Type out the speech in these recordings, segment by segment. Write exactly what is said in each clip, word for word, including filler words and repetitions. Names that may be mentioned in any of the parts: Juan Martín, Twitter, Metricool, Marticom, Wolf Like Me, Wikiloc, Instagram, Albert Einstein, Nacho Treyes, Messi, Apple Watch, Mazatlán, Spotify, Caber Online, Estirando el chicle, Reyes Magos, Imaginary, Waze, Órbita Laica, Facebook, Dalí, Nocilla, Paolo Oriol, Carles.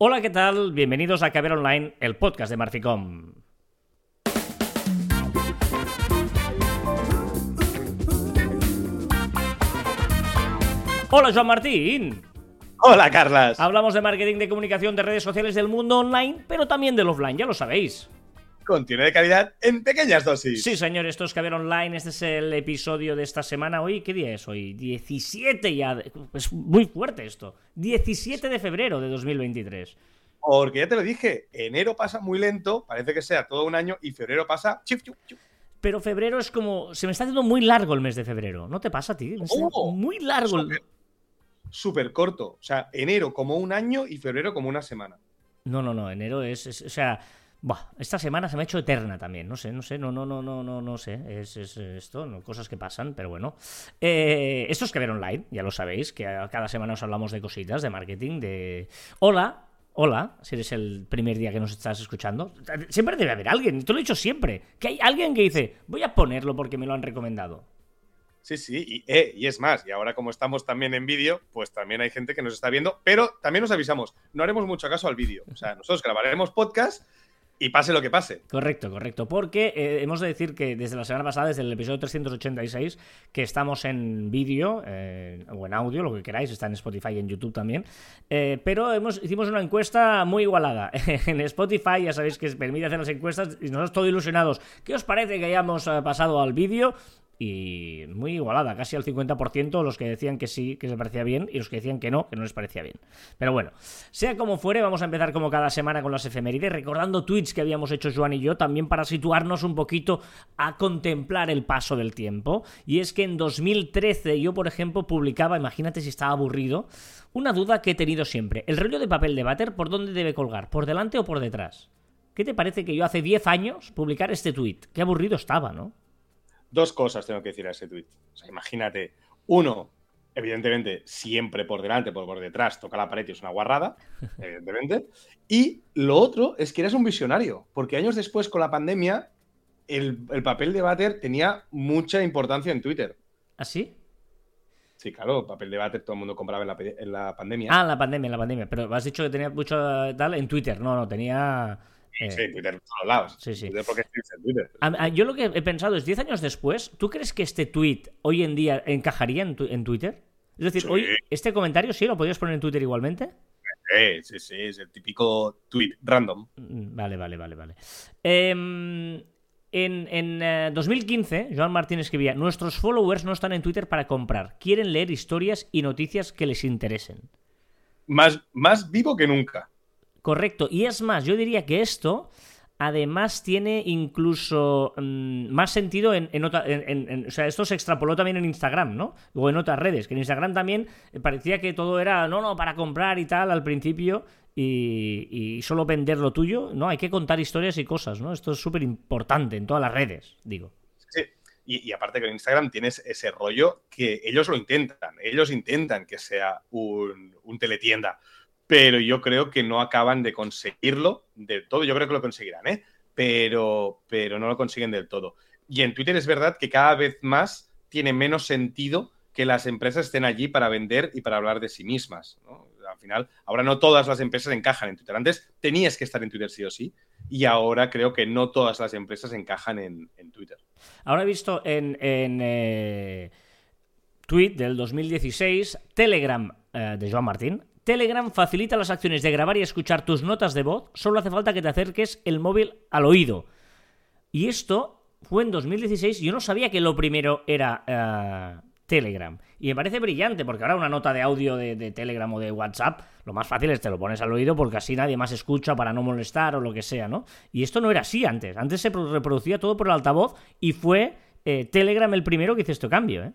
Hola, ¿qué tal? Bienvenidos a Caber Online, el podcast de Marticom. Hola, Juan Martín. Hola, Carles. Hablamos de marketing, de comunicación, de redes sociales, del mundo online, pero también del offline, ya lo sabéis. Contiene de calidad en pequeñas dosis. Sí, señor, esto es Caber Online, este es el episodio de esta semana. Hoy, ¿qué día es hoy? diecisiete ya, de... es muy fuerte esto, diecisiete de febrero de dos mil veintitrés. Porque ya te lo dije, enero pasa muy lento, parece que sea todo un año, y febrero pasa... Chuf, chuf, chuf. Pero febrero es como... se me está haciendo muy largo el mes de febrero, ¿no te pasa a ti? Me está oh, muy largo. Súper, súper corto, o sea, enero como un año y febrero como una semana. No, no, no, enero es, es o sea... Buah, esta semana se me ha hecho eterna también, no sé, no sé, no, no, no, no, no, no sé, es, es esto, no, cosas que pasan, pero bueno. Eh, esto es Caber Online, ya lo sabéis, que cada semana os hablamos de cositas, de marketing, de... Hola, hola, si eres el primer día que nos estás escuchando, siempre debe haber alguien, te lo he dicho siempre, que hay alguien que dice, voy a ponerlo porque me lo han recomendado. Sí, sí, y, eh, y es más, y ahora como estamos también en vídeo, pues también hay gente que nos está viendo, pero también os avisamos, no haremos mucho caso al vídeo, o sea, nosotros grabaremos podcast... Y pase lo que pase. Correcto, correcto. Porque eh, hemos de decir que desde la semana pasada, desde el episodio trescientos ochenta y seis, que estamos en vídeo eh, o en audio, lo que queráis, está en Spotify y en YouTube también. Eh, pero hemos, hicimos una encuesta muy igualada. En Spotify ya sabéis que permite hacer las encuestas y nosotros todos ilusionados. ¿Qué os parece que hayamos pasado al vídeo? Y muy igualada, casi al cincuenta por ciento los que decían que sí, que se parecía bien, y los que decían que no, que no les parecía bien. Pero bueno, sea como fuere, vamos a empezar como cada semana con las efemérides, recordando tweets que habíamos hecho Joan y yo, también para situarnos un poquito a contemplar el paso del tiempo. Y es que en dos mil trece yo, por ejemplo, publicaba, imagínate si estaba aburrido, una duda que he tenido siempre. ¿El rollo de papel de váter por dónde debe colgar? ¿Por delante o por detrás? ¿Qué te parece que yo hace diez años publicar este tweet? Qué aburrido estaba, ¿no? Dos cosas tengo que decir a ese tuit. O sea, imagínate, uno, evidentemente, siempre por delante, por, por detrás, toca la pared y es una guarrada, evidentemente. Y lo otro es que eras un visionario, porque años después, con la pandemia, el, el papel de váter tenía mucha importancia en Twitter. ¿Ah, sí? Sí, claro, papel de váter todo el mundo compraba en la, en la pandemia. Ah, en la pandemia, en la pandemia. Pero has dicho que tenía mucho tal en Twitter. No, no, tenía... Eh, sí, Twitter por todos lados. Sí, sí. Twitter porque es Twitter. A, a, yo lo que he pensado es, diez años después, ¿tú crees que este tweet hoy en día encajaría en, tu, en Twitter? Es decir, sí. Hoy este comentario sí lo podrías poner en Twitter igualmente. Sí, sí, sí, es el típico tweet random. Vale, vale, vale, vale. Eh, en en eh, dos mil quince, Juan Martín escribía, nuestros followers no están en Twitter para comprar, quieren leer historias y noticias que les interesen. Más, más vivo que nunca. Correcto, y es más, yo diría que esto además tiene incluso mmm, más sentido en, en otra... En, en, en, o sea, esto se extrapoló también en Instagram, ¿no? O en otras redes, que en Instagram también parecía que todo era, no, no, para comprar y tal al principio y, y solo vender lo tuyo, ¿no? Hay que contar historias y cosas, ¿no? Esto es súper importante en todas las redes, digo. Sí, y, y aparte que en Instagram tienes ese rollo que ellos lo intentan, ellos intentan que sea un, un teletienda. Pero yo creo que no acaban de conseguirlo del todo. Yo creo que lo conseguirán, ¿eh? Pero, pero no lo consiguen del todo. Y en Twitter es verdad que cada vez más tiene menos sentido que las empresas estén allí para vender y para hablar de sí mismas, ¿no? Al final, ahora no todas las empresas encajan en Twitter. Antes tenías que estar en Twitter sí o sí. Y ahora creo que no todas las empresas encajan en, en Twitter. Ahora he visto en, en eh, tweet del dos mil dieciséis, Telegram eh, de Juan Martín. Telegram facilita las acciones de grabar y escuchar tus notas de voz, solo hace falta que te acerques el móvil al oído. Y esto fue en dos mil dieciséis, yo no sabía que lo primero era uh, Telegram. Y me parece brillante, porque ahora una nota de audio de, de Telegram o de WhatsApp, lo más fácil es te lo pones al oído porque así nadie más escucha para no molestar o lo que sea, ¿no? Y esto no era así antes, antes se reproducía todo por el altavoz y fue eh, Telegram el primero que hizo este cambio, ¿eh?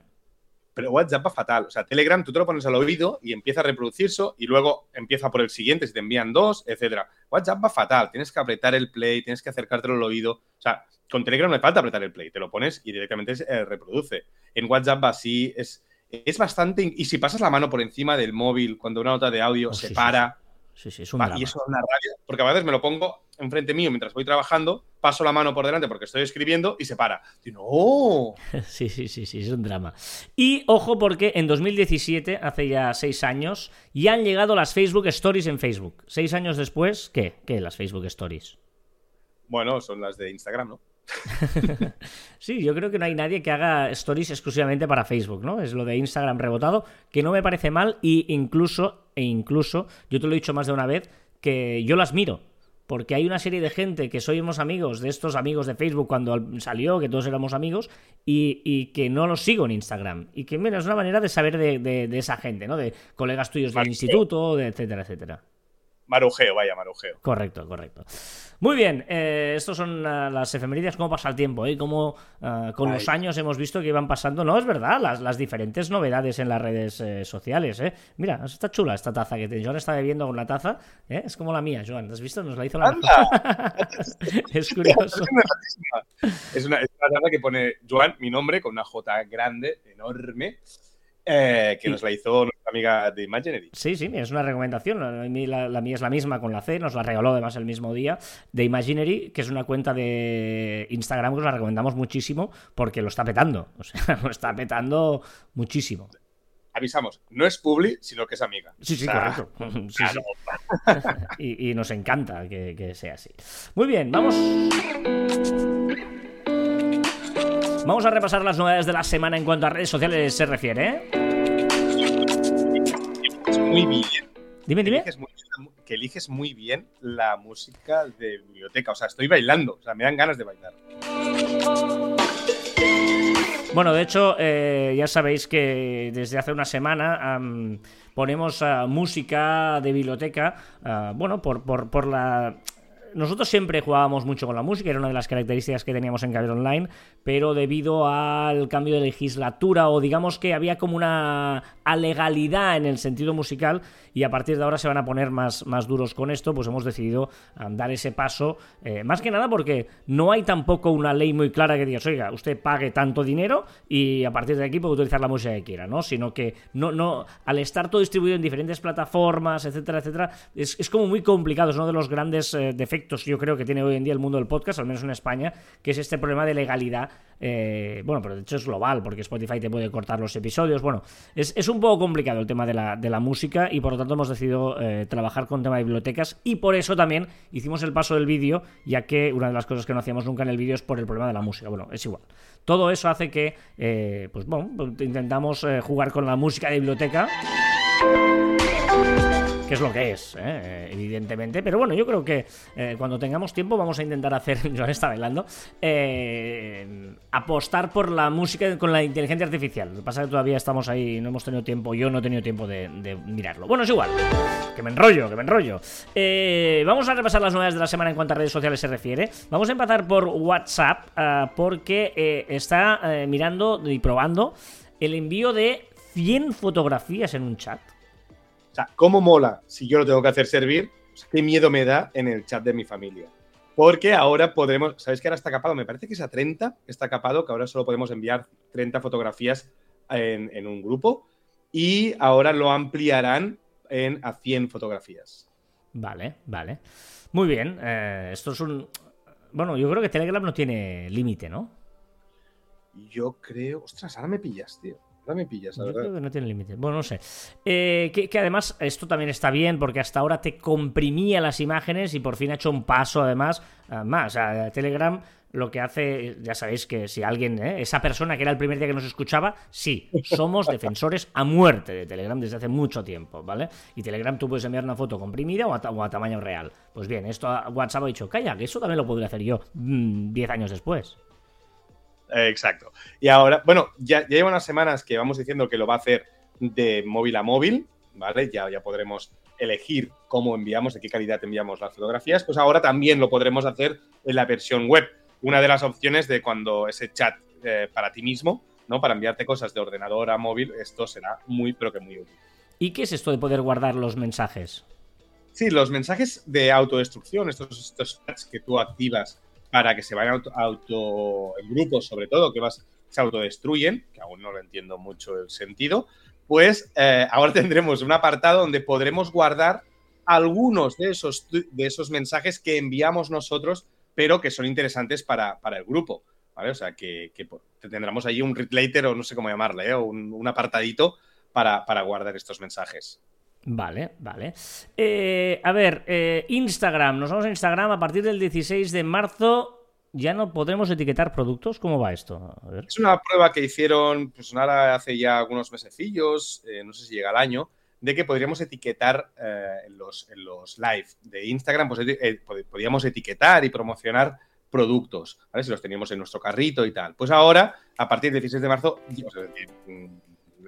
Pero WhatsApp va fatal. O sea, Telegram tú te lo pones al oído y empieza a reproducirse y luego empieza por el siguiente, si te envían dos, etcétera. WhatsApp va fatal. Tienes que apretar el play, tienes que acercártelo al oído. O sea, con Telegram no hace falta apretar el play. Te lo pones y directamente se eh, reproduce. En WhatsApp va así. Es, es bastante... In... Y si pasas la mano por encima del móvil cuando una nota de audio oh, se sí, para... Sí, sí, sí es un drama. Y eso es una rabia. Porque a veces me lo pongo enfrente mío mientras voy trabajando, paso la mano por delante porque estoy escribiendo y se para. Y no. Sí, sí, sí, sí, es un drama. Y ojo, porque en dos mil diecisiete, hace ya seis años, ya han llegado las Facebook Stories en Facebook. Seis años después, ¿qué? ¿Qué las Facebook Stories? Bueno, son las de Instagram, ¿no? Sí, yo creo que no hay nadie que haga stories exclusivamente para Facebook, ¿no? Es lo de Instagram rebotado, que no me parece mal, y incluso, e incluso, yo te lo he dicho más de una vez, que yo las miro. Porque hay una serie de gente que somos amigos de estos amigos de Facebook cuando salió, que todos éramos amigos, y, y que no los sigo en Instagram. Y que, mira, es una manera de saber de, de, de esa gente, ¿no? De colegas tuyos del instituto, de etcétera, etcétera. Marujeo, vaya, marujeo. Correcto, correcto. Muy bien, eh, estos son uh, las efemérides, cómo pasa el tiempo, ¿eh? Cómo uh, con Ay. los años hemos visto que iban pasando, no, es verdad, las, las diferentes novedades en las redes eh, sociales, ¿eh? Mira, está chula esta taza que te... Joan está bebiendo con la taza, ¿eh? Es como la mía, Joan, ¿has visto? Nos la hizo la... ¡Anda! Es curioso. Es una, es una taza que pone Joan, mi nombre, con una J grande, enorme. Eh, que nos la hizo nuestra amiga de Imaginary. Sí, sí, es una recomendación. La, la mía es la misma con la C, nos la regaló además el mismo día, de Imaginary, que es una cuenta de Instagram que os la recomendamos muchísimo porque lo está petando. O sea, lo está petando muchísimo. Avisamos, no es publi, sino que es amiga. Sí, sí, o sea, correcto. Sí, claro. Sí. Y, y nos encanta que, que sea así. Muy bien, vamos. Vamos a repasar las novedades de la semana en cuanto a redes sociales se refiere, ¿eh? Es muy bien. Dime, dime. Eliges muy bien, que eliges muy bien la música de biblioteca. O sea, estoy bailando. O sea, me dan ganas de bailar. Bueno, de hecho, eh, ya sabéis que desde hace una semana um, ponemos uh, música de biblioteca, uh, bueno, por, por, por la... Nosotros siempre jugábamos mucho con la música, era una de las características que teníamos en Caber Online, pero debido al cambio de legislatura, o digamos que había como una alegalidad en el sentido musical, y a partir de ahora se van a poner más, más duros con esto, pues hemos decidido dar ese paso, eh, más que nada porque no hay tampoco una ley muy clara que diga, oiga, usted pague tanto dinero y a partir de aquí puede utilizar la música que quiera, ¿no? Sino que no, no, al estar todo distribuido en diferentes plataformas, etcétera, etcétera, es, es como muy complicado, es uno de los grandes eh, defectos yo creo que tiene hoy en día el mundo del podcast, al menos en España, que es este problema de legalidad. Eh, bueno, pero de hecho es global, porque Spotify te puede cortar los episodios. Bueno, es, es un poco complicado el tema de la, de la música, y por lo tanto hemos decidido eh, trabajar con tema de bibliotecas, y por eso también hicimos el paso del vídeo, ya que una de las cosas que no hacíamos nunca en el vídeo es por el problema de la música. Bueno, es igual. Todo eso hace que, eh, pues bueno, intentamos eh, jugar con la música de biblioteca. Que es lo que es, ¿eh? Evidentemente. Pero bueno, yo creo que eh, cuando tengamos tiempo vamos a intentar hacer... Joan está bailando. Eh, apostar por la música con la inteligencia artificial. Lo que pasa es que todavía estamos ahí, no hemos tenido tiempo, yo no he tenido tiempo de, de mirarlo. Bueno, es igual. Que me enrollo, que me enrollo. Eh, vamos a repasar las novedades de la semana en cuanto a redes sociales se refiere. Vamos a empezar por WhatsApp uh, porque eh, está eh, mirando y probando el envío de cien fotografías en un chat. O sea, ¿cómo mola si yo lo tengo que hacer servir? Pues, ¿qué miedo me da en el chat de mi familia? Porque ahora podremos... ¿Sabéis que ahora está capado? Me parece que es a treinta, está capado, que ahora solo podemos enviar treinta fotografías en, en un grupo, y ahora lo ampliarán en, a cien fotografías. Vale, vale. Muy bien. Eh, esto es un... Bueno, yo creo que Telegram no tiene límite, ¿no? Yo creo... Ostras, ahora me pillas, tío. No me pillas, la Yo verdad. Creo que no tiene límite. Bueno, no sé. Eh, que, que además esto también está bien porque hasta ahora te comprimía las imágenes y por fin ha hecho un paso además más. O sea, Telegram lo que hace, ya sabéis que si alguien, ¿eh? Esa persona que era el primer día que nos escuchaba, sí, somos defensores a muerte de Telegram desde hace mucho tiempo, ¿vale? Y Telegram tú puedes enviar una foto comprimida o a, ta- o a tamaño real. Pues bien, esto a WhatsApp ha dicho, calla, que eso también lo podría hacer yo mm, diez años después. Exacto. Y ahora, bueno, ya, ya llevan unas semanas que vamos diciendo que lo va a hacer de móvil a móvil, ¿vale? Ya, ya podremos elegir cómo enviamos, de qué calidad enviamos las fotografías. Pues ahora también lo podremos hacer en la versión web. Una de las opciones de cuando ese chat eh, para ti mismo, ¿no? Para enviarte cosas de ordenador a móvil, esto será muy, pero que muy útil. ¿Y qué es esto de poder guardar los mensajes? Sí, los mensajes de autodestrucción, estos, estos chats que tú activas para que se vayan auto, auto en grupos, sobre todo, que vas, se autodestruyen, que aún no lo entiendo mucho el sentido, pues eh, ahora tendremos un apartado donde podremos guardar algunos de esos, de esos mensajes que enviamos nosotros, pero que son interesantes para, para el grupo, ¿vale? O sea, que, que tendremos allí un read later o no sé cómo llamarle, ¿eh? O un, un apartadito para, para guardar estos mensajes. Vale, vale. Eh, a ver, eh, Instagram. Nos vamos a Instagram a partir del dieciséis de marzo. ¿Ya no podremos etiquetar productos? ¿Cómo va esto? A ver. Es una prueba que hicieron, pues nada, hace ya algunos mesecillos, eh, no sé si llega al año, de que podríamos etiquetar eh, en, los, en los live de Instagram, pues eh, podíamos etiquetar y promocionar productos, ¿vale? Si los teníamos en nuestro carrito y tal. Pues ahora, a partir del dieciséis de marzo, o sea, el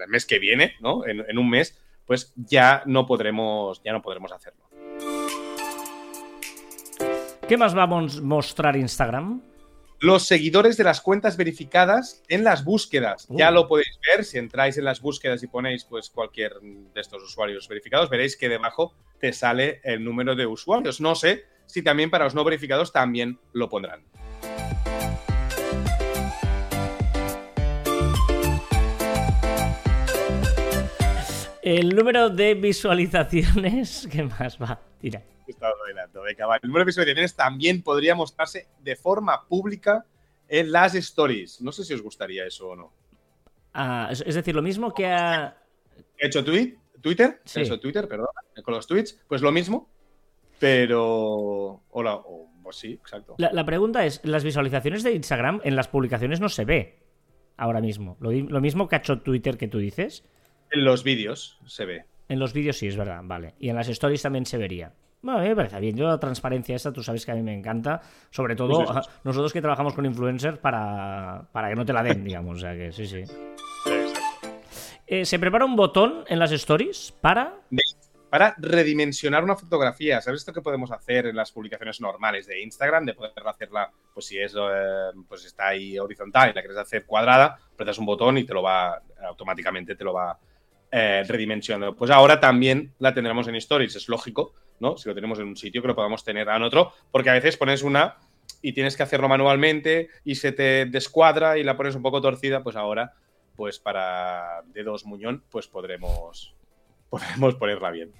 mes que viene, ¿no? En, en un mes, pues ya no podremos, ya no podremos hacerlo. ¿Qué más vamos a mostrar Instagram? Los seguidores de las cuentas verificadas en las búsquedas. Uh. Ya lo podéis ver. Si entráis en las búsquedas y ponéis pues, cualquier de estos usuarios verificados, veréis que debajo te sale el número de usuarios. No sé si también para los no verificados también lo pondrán. El número de visualizaciones... ¿Qué más va? Tira. Estaba bailando, venga, vale. El número de visualizaciones también podría mostrarse de forma pública en las stories. No sé si os gustaría eso o no. Ah, es decir, lo mismo que a... He hecho tweet, Twitter, sí. He hecho Twitter, perdón, con los tweets, pues lo mismo, pero... Hola, o, o, sí, exacto. La, la pregunta es, las visualizaciones de Instagram en las publicaciones no se ve ahora mismo. Lo, lo mismo que ha hecho Twitter que tú dices. En los vídeos se ve. En los vídeos sí, es verdad, vale. Y en las stories también se vería. Bueno, a mí me parece bien. Yo la transparencia esta, tú sabes que a mí me encanta. Sobre todo sí, sí, sí. Nosotros que trabajamos con influencers para, para que no te la den, digamos. O sea que sí, sí. Eh, ¿Se prepara un botón en las stories para...? Para redimensionar una fotografía. ¿Sabes esto que podemos hacer en las publicaciones normales de Instagram? De poder hacerla, pues si es, eh, pues está ahí horizontal y la quieres hacer cuadrada, apretas un botón y te lo va... Automáticamente te lo va... Eh, redimensionado. Pues ahora también la tendremos en Stories, es lógico, ¿no? Si lo tenemos en un sitio que lo podamos tener en otro, porque a veces pones una y tienes que hacerlo manualmente y se te descuadra y la pones un poco torcida, pues ahora, pues para dedos muñón, pues podremos, podremos ponerla bien.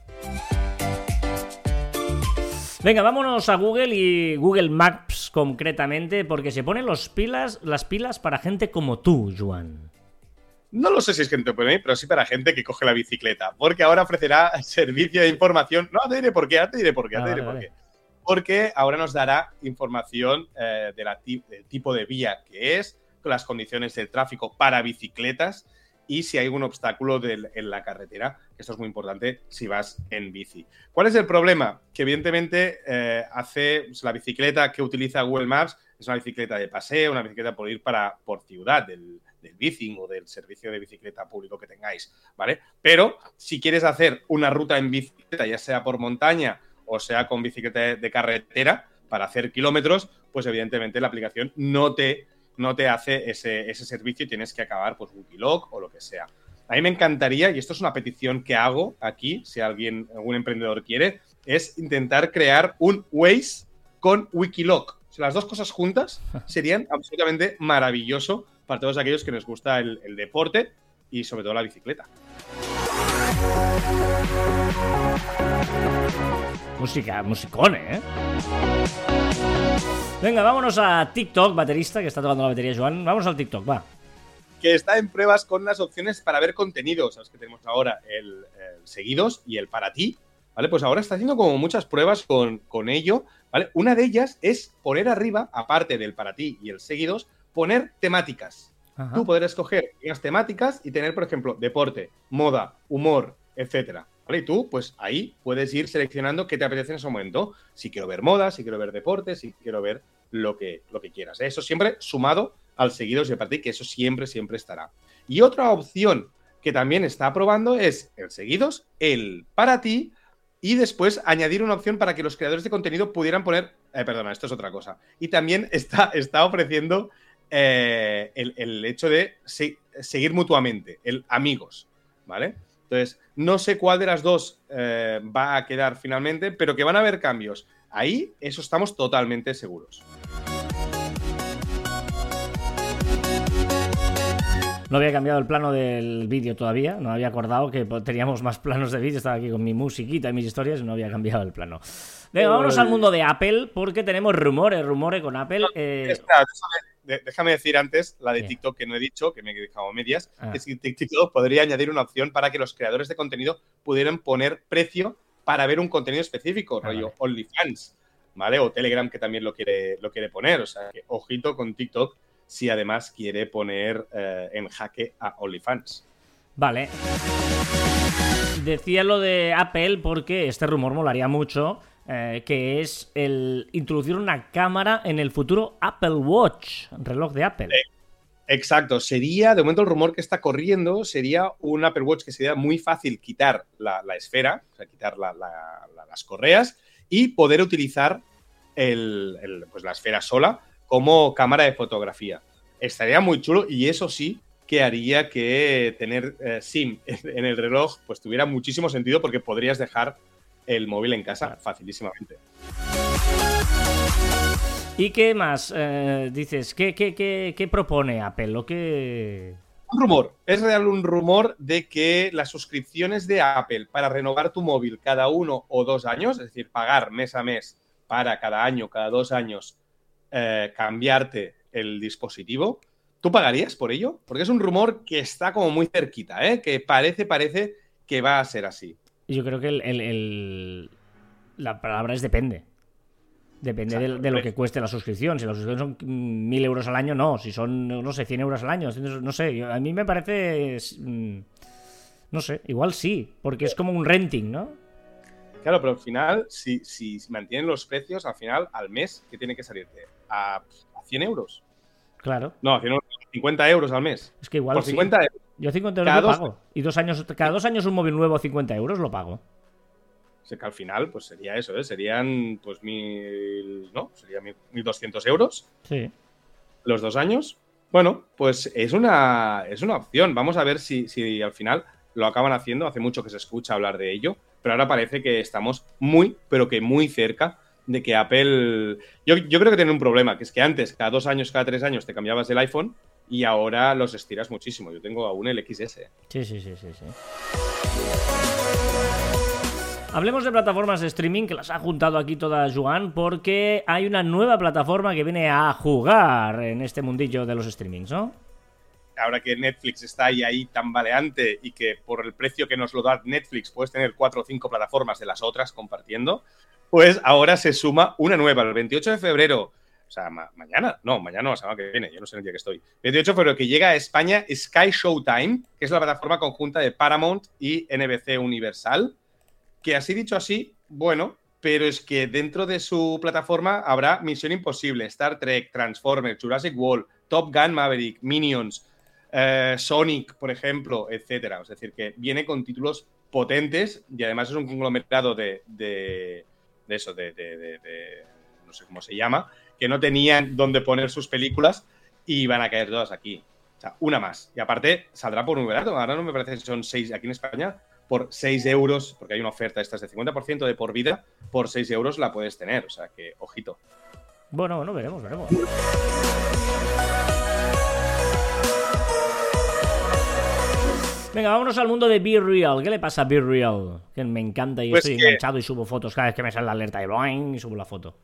Venga, vámonos a Google y Google Maps concretamente, porque se ponen los pilas, las pilas para gente como tú, Juan. No lo sé si es gente por mí, pero sí para gente que coge la bicicleta, porque ahora ofrecerá servicio de información. No, te diré por qué, te diré por qué, te diré por qué. Porque ahora nos dará información eh, de la t- del tipo de vía que es, las condiciones de tráfico para bicicletas y si hay algún obstáculo del, en la carretera. Esto es muy importante si vas en bici. ¿Cuál es el problema? Que evidentemente eh, hace pues, la bicicleta que utiliza Google Maps es una bicicleta de paseo, una bicicleta por ir para por ciudad, del del bicing o del servicio de bicicleta público que tengáis, ¿vale? Pero si quieres hacer una ruta en bicicleta, ya sea por montaña o sea con bicicleta de, de carretera para hacer kilómetros, pues evidentemente la aplicación no te, no te hace ese, ese servicio y tienes que acabar pues Wikiloc o lo que sea. A mí me encantaría, y esto es una petición que hago aquí, si alguien, algún emprendedor quiere, es intentar crear un Waze con Wikiloc. O sea, las dos cosas juntas serían absolutamente maravilloso para todos aquellos que nos gusta el, el deporte y sobre todo la bicicleta. Música, musicón, ¿eh? Venga, vámonos a TikTok, baterista, que está tocando la batería, Joan. Vamos al TikTok, va. Que está en pruebas con las opciones para ver contenidos. Sabes que tenemos ahora el, el seguidos y el para ti, ¿vale? Pues ahora está haciendo como muchas pruebas con, con ello, ¿vale? Una de ellas es poner arriba, aparte del para ti y el seguidos, poner temáticas. Ajá. Tú podrás escoger unas temáticas y tener, por ejemplo, deporte, moda, humor, etcétera, ¿vale? Y tú, pues ahí puedes ir seleccionando qué te apetece en ese momento. Si quiero ver moda, si quiero ver deporte, si quiero ver lo que, lo que quieras, ¿eh? Eso siempre sumado al seguidos y a partir, que eso siempre, siempre estará. Y otra opción que también está probando es el seguidos, el para ti, y después añadir una opción para que los creadores de contenido pudieran poner... Eh, perdona, esto es otra cosa. Y también está, está ofreciendo... Eh, el, el hecho de se, seguir mutuamente, el amigos, ¿vale? Entonces, no sé cuál de las dos eh, va a quedar finalmente, pero que van a haber cambios. Ahí, eso estamos totalmente seguros. No había cambiado el plano del vídeo todavía, no había acordado que teníamos más planos de vídeo, estaba aquí con mi musiquita y mis historias, no había cambiado el plano. Venga, vámonos al mundo de Apple, porque tenemos rumores, rumores con Apple. Eh... Espera, déjame decir antes la de TikTok que no he dicho, que me he dejado medias, ah. es que TikTok podría añadir una opción para que los creadores de contenido pudieran poner precio para ver un contenido específico, ah, rollo vale. OnlyFans, ¿vale? O Telegram, que también lo quiere, lo quiere poner, o sea, que ojito con TikTok si además quiere poner eh, en jaque a OnlyFans. Vale. Decía lo de Apple porque este rumor molaría mucho, eh, que es el introducir una cámara en el futuro Apple Watch, reloj de Apple. Eh, exacto. Sería, de momento el rumor que está corriendo, sería un Apple Watch que sería muy fácil quitar la, la esfera, o sea, quitar la, la, la, las correas y poder utilizar el, el, pues la esfera sola como cámara de fotografía. Estaría muy chulo y eso sí que haría que tener eh, SIM en el reloj pues tuviera muchísimo sentido porque podrías dejar el móvil en casa claro. facilísimamente. ¿Y qué más eh, dices? ¿Qué, qué, qué, qué propone Apple? ¿O qué... Un rumor. Es real un rumor de que las suscripciones de Apple para renovar tu móvil cada uno o dos años, es decir, pagar mes a mes para cada año, cada dos años, Eh, cambiarte el dispositivo, ¿tú pagarías por ello? Porque es un rumor que está como muy cerquita, ¿eh? Que parece, parece que va a ser así. Yo creo que el, el, el... la palabra es depende. Depende de, de lo que cueste la suscripción. Si la suscripción son mil euros al año, no. Si son, no sé, cien euros al año, no sé. A mí me parece... No sé, igual sí, porque es como un renting, ¿no? Claro, pero al final, si, si mantienen los precios, al final, al mes, ¿qué tiene que salirte? ¿A, a cien euros? Claro. No, a cien euros, cincuenta euros al mes. Es que igual por cincuenta sí. euros. Yo cincuenta euros lo pago. Dos... Y dos años, cada dos años un móvil nuevo a cincuenta euros lo pago. O sea, que al final, pues sería eso, ¿eh? Serían, pues, mil... ¿No? Serían mil doscientos euros. Sí. Los dos años. Bueno, pues es una, es una opción. Vamos a ver si, si al final lo acaban haciendo. Hace mucho que se escucha hablar de ello. Pero ahora parece que estamos muy, pero que muy cerca de que Apple... Yo, yo creo que tiene un problema, que es que antes, cada dos años, cada tres años, te cambiabas el iPhone y ahora los estiras muchísimo. Yo tengo aún el X S. Sí, sí, sí, sí, sí. Hablemos de plataformas de streaming, que las ha juntado aquí todas, Juan, porque hay una nueva plataforma que viene a jugar en este mundillo de los streamings, ¿no? Ahora que Netflix está ahí, ahí tambaleante y que por el precio que nos lo da Netflix puedes tener cuatro o cinco plataformas de las otras compartiendo, pues ahora se suma una nueva. El veintiocho de febrero, o sea, ma- mañana, no, mañana o la semana que viene, yo no sé en el día que estoy. veintiocho de febrero que llega a España Sky Showtime, que es la plataforma conjunta de Paramount y N B C Universal, que así dicho así, bueno, pero es que dentro de su plataforma habrá Misión Imposible, Star Trek, Transformers, Jurassic World, Top Gun Maverick, Minions... Eh, Sonic, por ejemplo, etcétera. Es decir, que viene con títulos potentes y además es un conglomerado de, de, de eso, de, de, de, de no sé cómo se llama, que no tenían dónde poner sus películas y van a caer todas aquí. O sea, una más. Y aparte, saldrá por un barato. Ahora no me parece que son seis aquí en España, por seis euros, porque hay una oferta, esta es de cincuenta por ciento de por vida, por seis euros la puedes tener. O sea, que ojito. Bueno, bueno, veremos, veremos. Venga, vámonos al mundo de BeReal. ¿Qué le pasa a BeReal? Que me encanta y pues estoy que... enganchado y subo fotos cada vez que me sale la alerta de boing y subo la foto.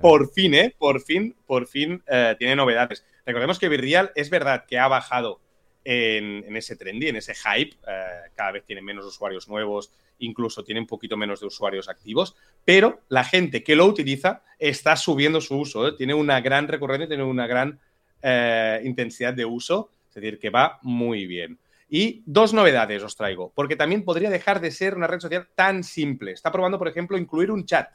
Por fin, ¿eh? Por fin, por fin eh, tiene novedades. Recordemos que BeReal es verdad que ha bajado en, en ese trendy, en ese hype. Eh, cada vez tienen menos usuarios nuevos, incluso tienen un poquito menos de usuarios activos, pero la gente que lo utiliza está subiendo su uso, ¿eh? Tiene una gran recurrencia, tiene una gran eh, intensidad de uso, es decir, que va muy bien. Y dos novedades os traigo, porque también podría dejar de ser una red social tan simple. Está probando, por ejemplo, incluir un chat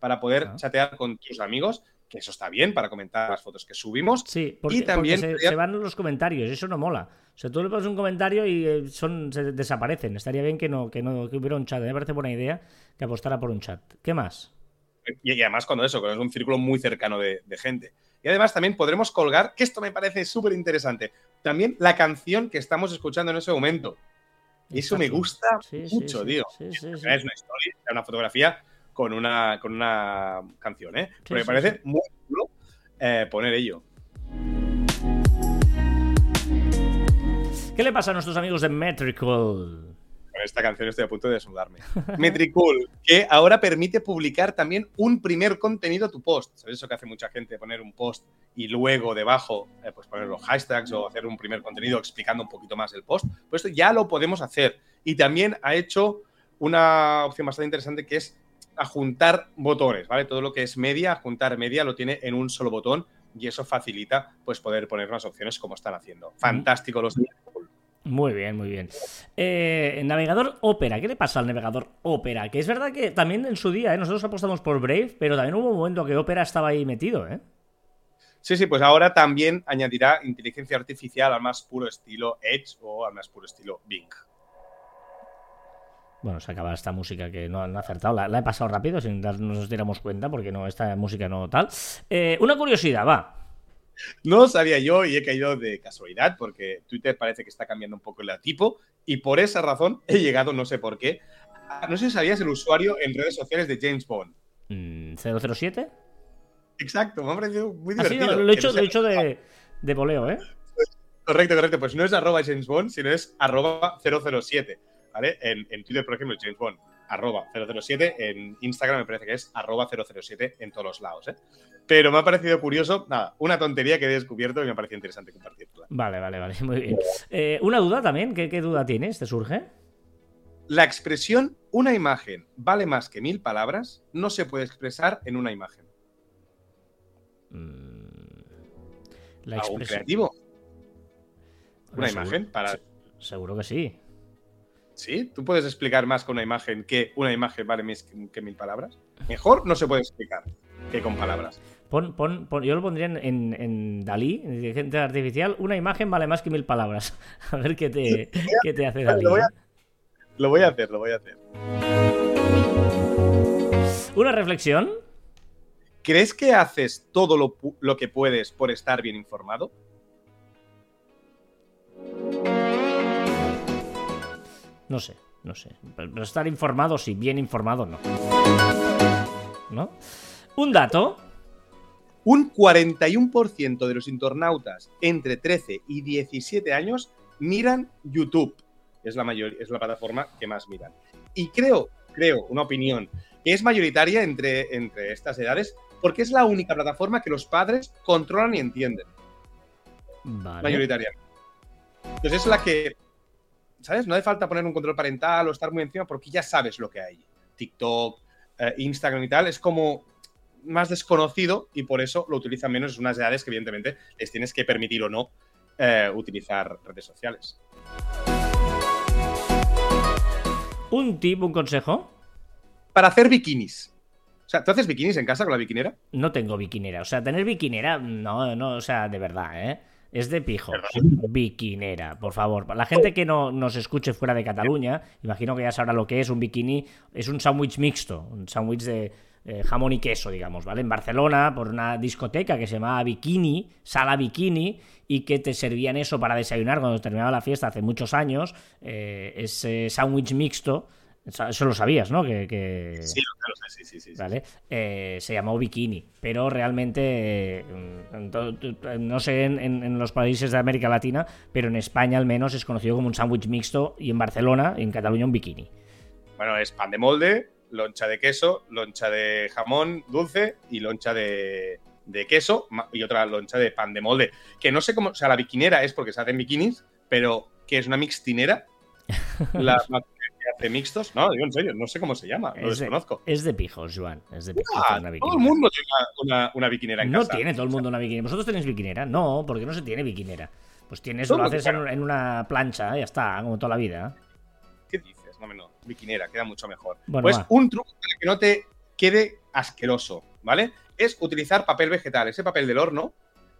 para poder ah. chatear con tus amigos, que eso está bien, para comentar las fotos que subimos. Sí, porque, y también porque se, se van los comentarios, eso no mola. O sea, tú le pones un comentario y son se desaparecen. Estaría bien que no, que no que hubiera un chat. Me parece buena idea que apostara por un chat. ¿Qué más? Y, y además cuando eso, cuando es un círculo muy cercano de, de gente. Y además también podremos colgar, que esto me parece súper interesante, también la canción que estamos escuchando en ese momento. Y eso me gusta sí, mucho, sí, tío. Sí, sí, es sí. una historia, una fotografía con una, con una canción, ¿eh? Sí, Pero me sí, parece sí. muy duro eh, poner ello. ¿Qué le pasa a nuestros amigos de Metricool? Con esta canción estoy a punto de desnudarme. Metricool, que ahora permite publicar también un primer contenido a tu post. ¿Sabes eso que hace mucha gente? Poner un post y luego debajo eh, pues poner los hashtags o hacer un primer contenido explicando un poquito más el post. Pues esto ya lo podemos hacer. Y también ha hecho una opción bastante interesante que es ajuntar botones, ¿vale? Todo lo que es media, ajuntar media, lo tiene en un solo botón y eso facilita pues poder poner las opciones como están haciendo. Fantástico los días. Muy bien, muy bien. Eh, navegador Opera. ¿Qué le pasa al navegador Opera? Que es verdad que también en su día, ¿eh? Nosotros apostamos por Brave, pero también hubo un momento que Opera estaba ahí metido, ¿eh? Sí, sí, pues ahora también añadirá inteligencia artificial al más puro estilo Edge o al más puro estilo Bing. Bueno, se acaba esta música que no han acertado. La, la he pasado rápido sin darnos diéramos cuenta porque no, esta música no tal. Eh, una curiosidad, va. No lo sabía yo y he caído de casualidad porque Twitter parece que está cambiando un poco el tipo y por esa razón he llegado, no sé por qué, a, no sé si sabías el usuario en redes sociales de James Bond. ¿cero cero siete? Exacto, me ha parecido muy divertido. Ah, sí, lo, lo he hecho, no lo hecho de, de voleo, ¿eh? Correcto, correcto. Pues no es arroba James Bond, sino es arroba cero cero siete, ¿vale? En, en Twitter, por ejemplo, James Bond, arroba cero cero siete. En Instagram me parece que es arroba cero cero siete en todos los lados, ¿eh? Pero me ha parecido curioso, nada, una tontería que he descubierto y me ha parecido interesante compartirla. Vale, vale, vale, muy bien. Eh, una duda también, ¿qué, qué duda tienes? ¿Te surge? La expresión una imagen vale más que mil palabras no se puede expresar en una imagen. La expresión... ¿Algún creativo? Bueno, ¿una seguro, imagen? Para... Seguro que sí. ¿Sí? ¿Tú puedes explicar más con una imagen que una imagen vale más que mil palabras? Mejor no se puede explicar que con palabras. Pon, pon, pon, yo lo pondría en, en, en Dalí, en inteligencia artificial, una imagen vale más que mil palabras. A ver qué te, qué te hace Dalí. Lo voy, a, lo voy a hacer, lo voy a hacer. ¿Una reflexión? ¿Crees que haces todo lo, lo que puedes por estar bien informado? No sé, no sé. Pero estar informado, sí, bien informado, no. ¿No? Un dato. Un cuarenta y uno por ciento de los internautas entre trece y diecisiete años miran YouTube. Es la mayor, es la plataforma que más miran. Y creo, creo, una opinión que es mayoritaria entre, entre estas edades porque es la única plataforma que los padres controlan y entienden. Vale. Mayoritariamente. Entonces es la que... ¿Sabes? No hace falta poner un control parental o estar muy encima porque ya sabes lo que hay. TikTok, eh, Instagram y tal, es como más desconocido y por eso lo utilizan menos. Es unas edades que evidentemente les tienes que permitir o no eh, utilizar redes sociales. ¿Un tip, un consejo? Para hacer bikinis. O sea, ¿tú haces bikinis en casa con la bikinera? No tengo bikinera. O sea, tener bikinera, no, no, o sea, de verdad, ¿eh? Es de pijo, bikinera, por favor. La gente que no nos escuche fuera de Cataluña, imagino que ya sabrá lo que es un bikini. Es un sándwich mixto, un sándwich de eh, jamón y queso, digamos, ¿vale? En Barcelona, por una discoteca que se llamaba Bikini, Sala Bikini, y que te servían eso para desayunar cuando terminaba la fiesta hace muchos años, eh, ese sándwich mixto. Eso lo sabías, ¿no? Que, que... Sí, claro, sí, sí, sí. ¿Vale? Eh, se llamó bikini, pero realmente, eh, no sé en, en los países de América Latina, pero en España al menos es conocido como un sándwich mixto y en Barcelona y en Cataluña un bikini. Bueno, es pan de molde, loncha de queso, loncha de jamón dulce y loncha de, de queso y otra loncha de pan de molde. Que no sé cómo, o sea, la bikinera es porque se hacen bikinis, pero que es una mixtinera. La... hace mixtos, no, digo en serio, no sé cómo se llama, lo es desconozco. De, es de pijos, Joan, es de pijos. Ah, todo el mundo tiene una, una, una bikinera en no casa. No tiene todo el mundo una bikinera. ¿Vosotros tenéis bikinera? No, porque no se tiene bikinera. Pues tienes, todo lo haces en, en una plancha, ya está, como toda la vida. ¿Qué dices? No, no, bikinera, queda mucho mejor. Bueno, pues va. Un truco para que no te quede asqueroso, ¿vale? Es utilizar papel vegetal, ese papel del horno,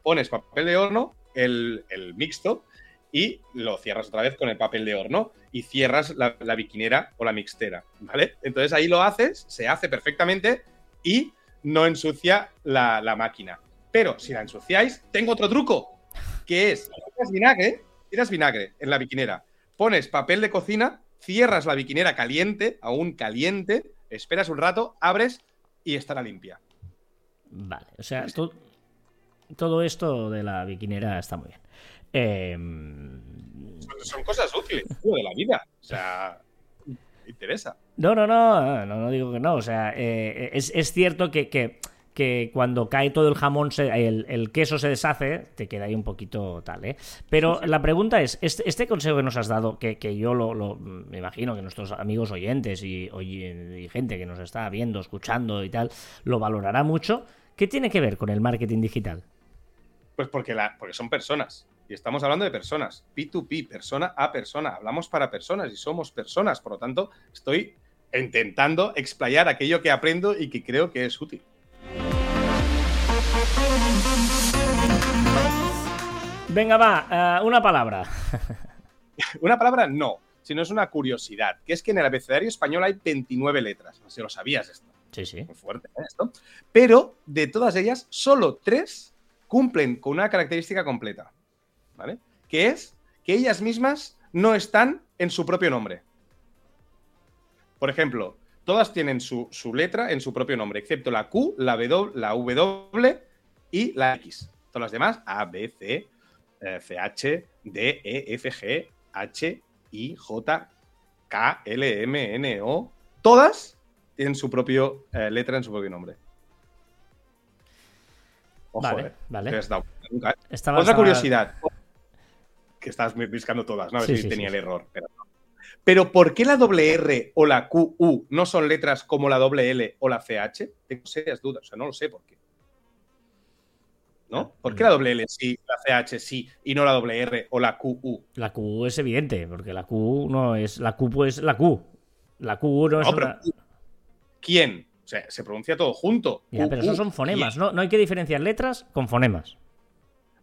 pones papel de horno, el, el mixto, y lo cierras otra vez con el papel de horno y cierras la, la bikinera o la mixtera, ¿vale? Entonces ahí lo haces, se hace perfectamente y no ensucia la, la máquina. Pero si la ensuciáis, tengo otro truco, que es, tiras vinagre, tiras vinagre en la bikinera, pones papel de cocina, cierras la bikinera caliente, aún caliente, esperas un rato, abres y estará limpia. Vale, o sea, to- todo esto de la bikinera está muy bien. Eh... son cosas útiles, tío, de la vida. O sea, me interesa. No, no, no, no, no digo que no. O sea, eh, es, es cierto que, que, que cuando cae todo el jamón, se, el, el queso se deshace, te queda ahí un poquito tal, ¿eh? Pero la pregunta es, este, este consejo que nos has dado, que, que yo lo, lo me imagino que nuestros amigos oyentes y, y gente que nos está viendo, escuchando y tal, lo valorará mucho. ¿Qué tiene que ver con el marketing digital? Pues porque, la, porque son personas. Y estamos hablando de personas, P dos P, persona a persona, hablamos para personas y somos personas, por lo tanto estoy intentando explayar aquello que aprendo y que creo que es útil. Venga, va, uh, una palabra. Una palabra no, sino es una curiosidad, que es que en el abecedario español hay veintinueve letras, no sé si lo sabías esto. Sí, sí. Muy fuerte, ¿eh, esto? Pero de todas ellas, solo tres cumplen con una característica completa. ¿Vale? Que es que ellas mismas no están en su propio nombre. Por ejemplo, todas tienen su, su letra en su propio nombre, excepto la Q, la W, la W y la X. Todas las demás, A, B, C, eh, C, H, D, E, F, G, H, I, J, K, L, M, N, O. Todas tienen su propia eh, letra en su propio nombre. Ojo, vale, eh. vale. Te has dado nunca, eh. Estaba, Otra estaba... curiosidad. Que estás buscando todas, ¿no? A ver sí, si sí, tenía sí. el error. Pero, no. Pero ¿por qué la doble R o la Q U no son letras como la doble L o la C H? Tengo serias dudas, o sea, no lo sé por qué. ¿No? ¿Por qué la doble L sí, la C H sí y no la doble R o la Q U? La Q es evidente, porque la Q no es... La Q pues la Q. La Q no es... No, pero una... ¿Quién? O sea, se pronuncia todo junto. Ya, Q, pero esos son fonemas, ¿no? No hay que diferenciar letras con fonemas.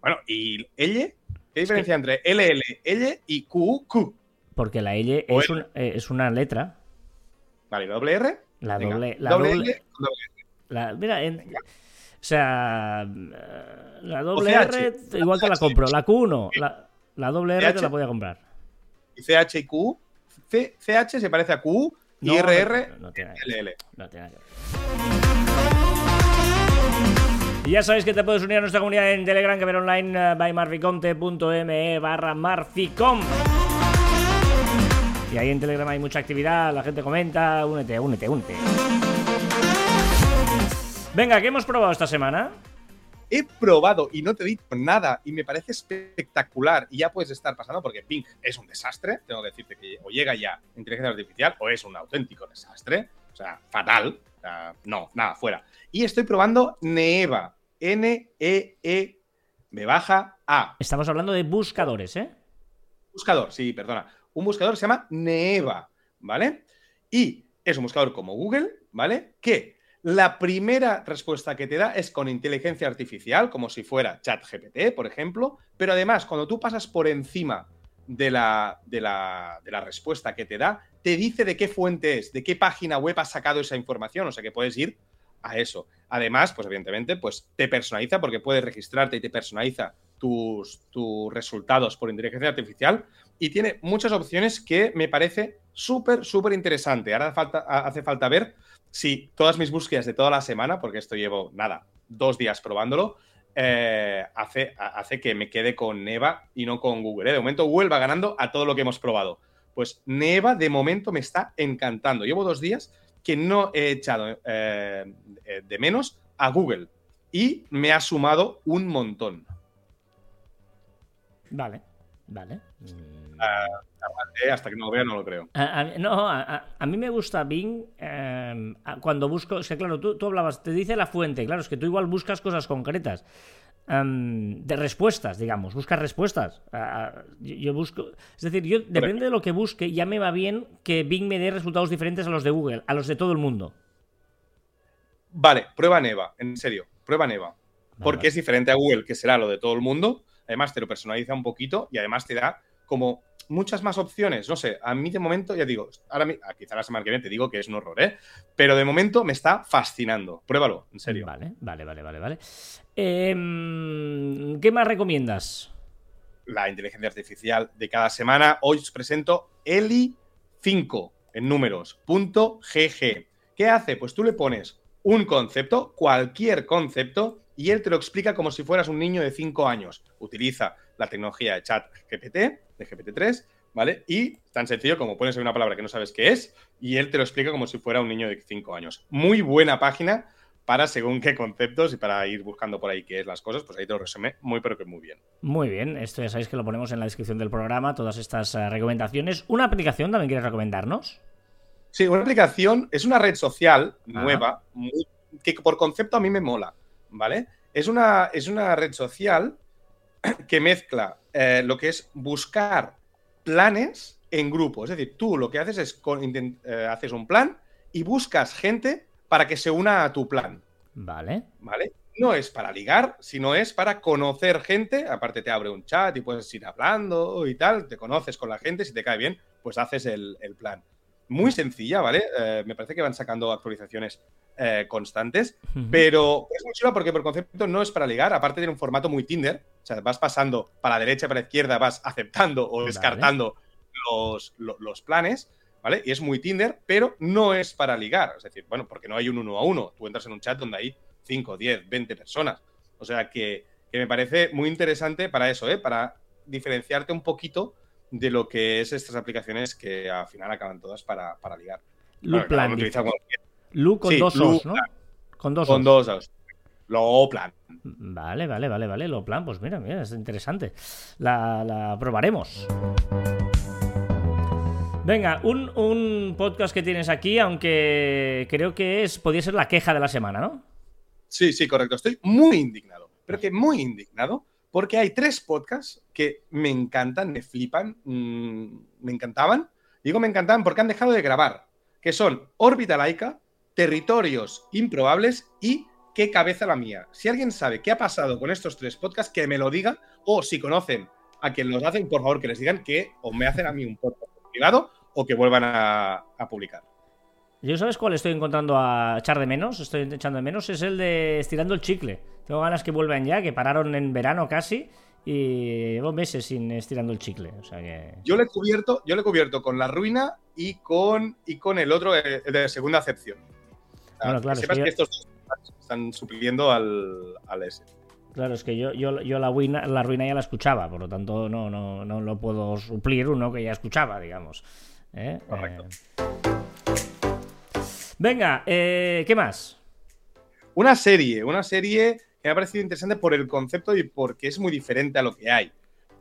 Bueno, ¿y L...? ¿Qué diferencia es que... entre L, L, L y Q, Q? Porque la L es, un, eh, es una letra. Vale, ¿y la doble R? La Venga. doble... La doble, doble... L, doble R. La, mira, en... o sea, la doble o C H, R igual te la compro. La Q no. La, la doble R C H, te la podía comprar. ¿Y C H y Q? C, CH se parece a Q y no, R R no, no, no tiene L, L. No tiene nada que ver. Y ya sabéis que te puedes unir a nuestra comunidad en Telegram, Caber Online, by Marticom, t.me barra Marticom. Y ahí en Telegram hay mucha actividad, la gente comenta, únete, únete, únete. Venga, ¿qué hemos probado esta semana? He probado y no te he dicho nada y me parece espectacular y ya puedes estar pasando porque Bing es un desastre, tengo que decirte que o llega ya inteligencia artificial o es un auténtico desastre, o sea, fatal. Uh, no, nada, fuera. Y estoy probando Neeva. N-E-E me baja A. Estamos hablando de buscadores, ¿eh? Buscador, sí, perdona. Un buscador se llama Neeva, ¿vale? Y es un buscador como Google, ¿vale? Que la primera respuesta que te da es con inteligencia artificial, como si fuera ChatGPT, por ejemplo. Pero además, cuando tú pasas por encima de la, de la, de la respuesta que te da, te dice de qué fuente es, de qué página web has sacado esa información, o sea que puedes ir a eso. Además, pues evidentemente, pues te personaliza porque puedes registrarte y te personaliza tus, tus resultados por inteligencia artificial y tiene muchas opciones que me parece súper, súper interesante. Ahora falta, hace falta ver si todas mis búsquedas de toda la semana, porque esto llevo, nada, dos días probándolo, eh, hace, hace que me quede con Neeva y no con Google, ¿eh? De momento Google va ganando a todo lo que hemos probado. Pues Neeva, de momento, me está encantando. Llevo dos días que no he echado eh, de menos a Google y me ha sumado un montón. Vale, vale. Uh, hasta que no lo vea no lo creo. A, a, no, a, a mí me gusta Bing eh, cuando busco... Es que claro, tú, tú hablabas, te dice la fuente. Claro, es que tú igual buscas cosas concretas. Um, de respuestas, digamos, buscas respuestas. Uh, yo, yo busco, es decir, yo depende de lo que busque, ya me va bien que Bing me dé resultados diferentes a los de Google, a los de todo el mundo. Vale, prueba Neeva, en serio, prueba Neeva, vale, porque vale. Es diferente a Google, que será lo de todo el mundo. Además, te lo personaliza un poquito y además te da como muchas más opciones. No sé, a mí de momento, ya digo, ahora quizá la semana que viene te digo que es un horror, ¿eh? Pero de momento me está fascinando. Pruébalo, en serio. Vale, vale, vale, vale, vale. Eh, ¿Qué más recomiendas? La inteligencia artificial de cada semana. Hoy os presento Eli cinco en números, punto G G. ¿Qué hace? Pues tú le pones un concepto, cualquier concepto, y él te lo explica como si fueras un niño de cinco años. Utiliza la tecnología de ChatGPT, de G P T tres, ¿vale? Y tan sencillo como pones una palabra que no sabes qué es y él te lo explica como si fuera un niño de cinco años. Muy buena página para según qué conceptos y para ir buscando por ahí qué es las cosas, pues ahí te lo resume muy pero que muy bien. Muy bien, esto ya sabéis que lo ponemos en la descripción del programa, todas estas uh, recomendaciones. ¿Una aplicación también quieres recomendarnos? Sí, una aplicación, es una red social Ajá. nueva, muy, que por concepto a mí me mola, ¿vale? Es una, es una red social que mezcla eh, lo que es buscar planes en grupo. Es decir, tú lo que haces es con, intent, eh, haces un plan y buscas gente para que se una a tu plan. Vale. Vale. No es para ligar, sino es para conocer gente. Aparte te abre un chat y puedes ir hablando y tal. Te conoces con la gente, si te cae bien, pues haces el, el plan. Muy sencilla, ¿vale? Eh, me parece que van sacando actualizaciones eh, constantes, uh-huh. pero es muy chula porque por concepto no es para ligar. Aparte tiene un formato muy Tinder. O sea, vas pasando para la derecha, para la izquierda, vas aceptando o descartando vale. los, los, los planes. ¿Vale? Y es muy Tinder, pero no es para ligar. Es decir, bueno, porque no hay un uno a uno. Tú entras en un chat donde hay cinco, diez, veinte personas. O sea, que, que me parece muy interesante para eso, ¿eh? Para diferenciarte un poquito de lo que es estas aplicaciones que al final acaban todas para, para ligar. Lo Plan. Claro, Lu con sí, dos os, ¿no? Con dos os. Con dos os. Lo Plan. Vale, vale, vale, vale. Lo Plan, pues mira, mira, es interesante. La, la probaremos. Venga, un, un podcast que tienes aquí, aunque creo que es podría ser la queja de la semana, ¿no? Sí, sí, correcto. Estoy muy indignado, pero que muy indignado, porque hay tres podcasts que me encantan, me flipan, mmm, me encantaban. Digo me encantaban porque han dejado de grabar, que son Órbita Laica, Territorios Improbables y Qué Cabeza la Mía. Si alguien sabe qué ha pasado con estos tres podcasts, que me lo diga, o si conocen a quien los hacen, por favor, que les digan que o me hacen a mí un podcast privado o que vuelvan a, a publicar. Yo sabes cuál estoy encontrando a echar de menos, estoy echando de menos, es el de Estirando el Chicle. Tengo ganas que vuelvan ya, que pararon en verano casi y llevo meses sin Estirando el Chicle. O sea que... Yo lo he cubierto, yo lo he cubierto con La Ruina y con y con el otro de, de segunda acepción. O sea, bueno, claro, que sepas es que, que yo... estos dos están supliendo al, al ese. Claro, es que yo, yo, yo la, ruina, la ruina ya la escuchaba, por lo tanto no, no, no lo puedo suplir uno que ya escuchaba, digamos. ¿Eh? Correcto. Eh... Venga, eh, ¿qué más? Una serie, una serie que me ha parecido interesante por el concepto y porque es muy diferente a lo que hay.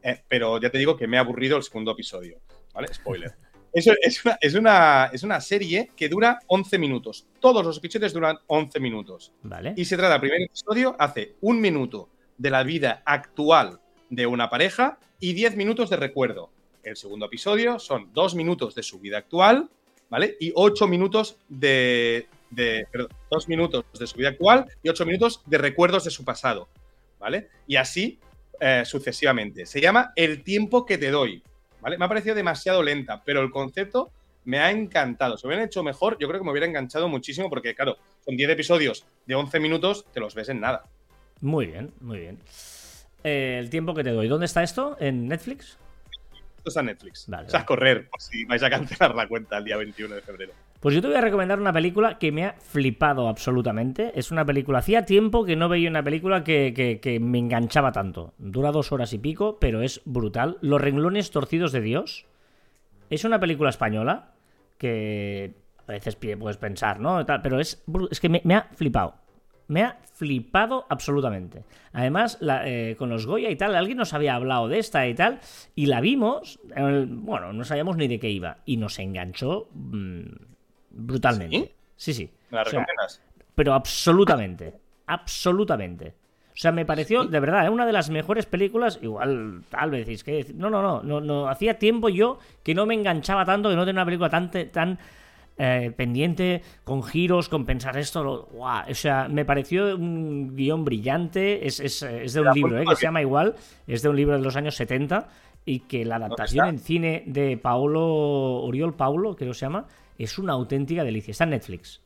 Eh, pero ya te digo que me ha aburrido el segundo episodio, ¿vale? Spoiler. es, es, una, es, una, es una serie que dura once minutos. Todos los episodios duran once minutos. Vale. Y se trata, el primer episodio hace un minuto de la vida actual de una pareja y diez minutos de recuerdo. El segundo episodio son dos minutos de su vida actual, ¿vale? Y ocho minutos de... de perdón, dos minutos de su vida actual y ocho minutos de recuerdos de su pasado, ¿vale? Y así eh, sucesivamente. Se llama El tiempo que te doy. ¿Vale? Me ha parecido demasiado lenta, pero el concepto me ha encantado. Si me hubieran hecho mejor, yo creo que me hubiera enganchado muchísimo porque, claro, son diez episodios de once minutos, te los ves en nada. Muy bien, muy bien. Eh, el tiempo que te doy. ¿Dónde está esto? ¿En Netflix? Esto está en Netflix. Vale, o sea, vale. A correr, por si vais a cancelar la cuenta el día veintiuno de febrero. Pues yo te voy a recomendar una película que me ha flipado absolutamente. Es una película... Hacía tiempo que no veía una película que, que, que me enganchaba tanto. Dura dos horas y pico, pero es brutal. Los renglones torcidos de Dios. Es una película española que a veces puedes pensar, ¿no? Pero es, es que me, me ha flipado. Me ha flipado absolutamente. Además, la, eh, con los Goya y tal, alguien nos había hablado de esta y tal, y la vimos, el, bueno, no sabíamos ni de qué iba, y nos enganchó... Mmm, brutalmente. Sí, sí. sí. ¿Me la recomiendas? O sea, pero absolutamente. Absolutamente. O sea, me pareció, ¿Sí? de verdad, ¿eh? Una de las mejores películas. Igual, tal vez decís que... No, no, no, no, no. Hacía tiempo yo que no me enganchaba tanto, que no tenía una película tan, tan eh, pendiente, con giros, con pensar esto. Lo, wow. O sea, me pareció un guión brillante. Es, es, es de un la libro, eh, que se llama igual. Es de un libro de los años setenta y que la adaptación en cine de Paolo Oriol Paulo, creo que se llama... Es una auténtica delicia. Está en Netflix.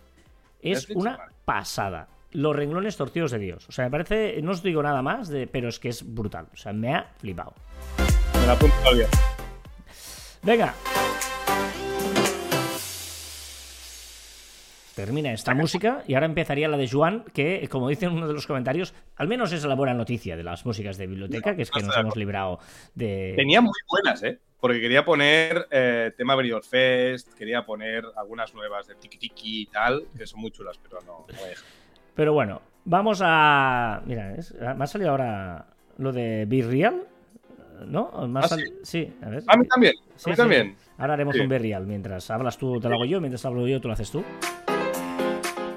Es Netflix, una vale. pasada. Los renglones torcidos de Dios. O sea, me parece... No os digo nada más, de, pero es que es brutal. O sea, me ha flipado. Me la apunto todavía. Venga. termina esta música y ahora empezaría la de Juan, que, como dicen uno de los comentarios, al menos es la buena noticia de las músicas de biblioteca, no, que es que nos hemos librado de... Tenía muy buenas, ¿eh? Porque quería poner eh, tema Benidorm Fest, quería poner algunas nuevas de Tiki Tiki y tal, que son muy chulas, pero no, no dejan. Pero bueno, vamos a... Mira, es... me ha salido ahora lo de BeReal, ¿no? Me ha ah, sal... sí. sí, a ver. A mí también, sí, a mí sí. también. Ahora haremos sí. un BeReal. Mientras hablas tú, te lo hago yo. Mientras hablo yo, tú lo haces tú.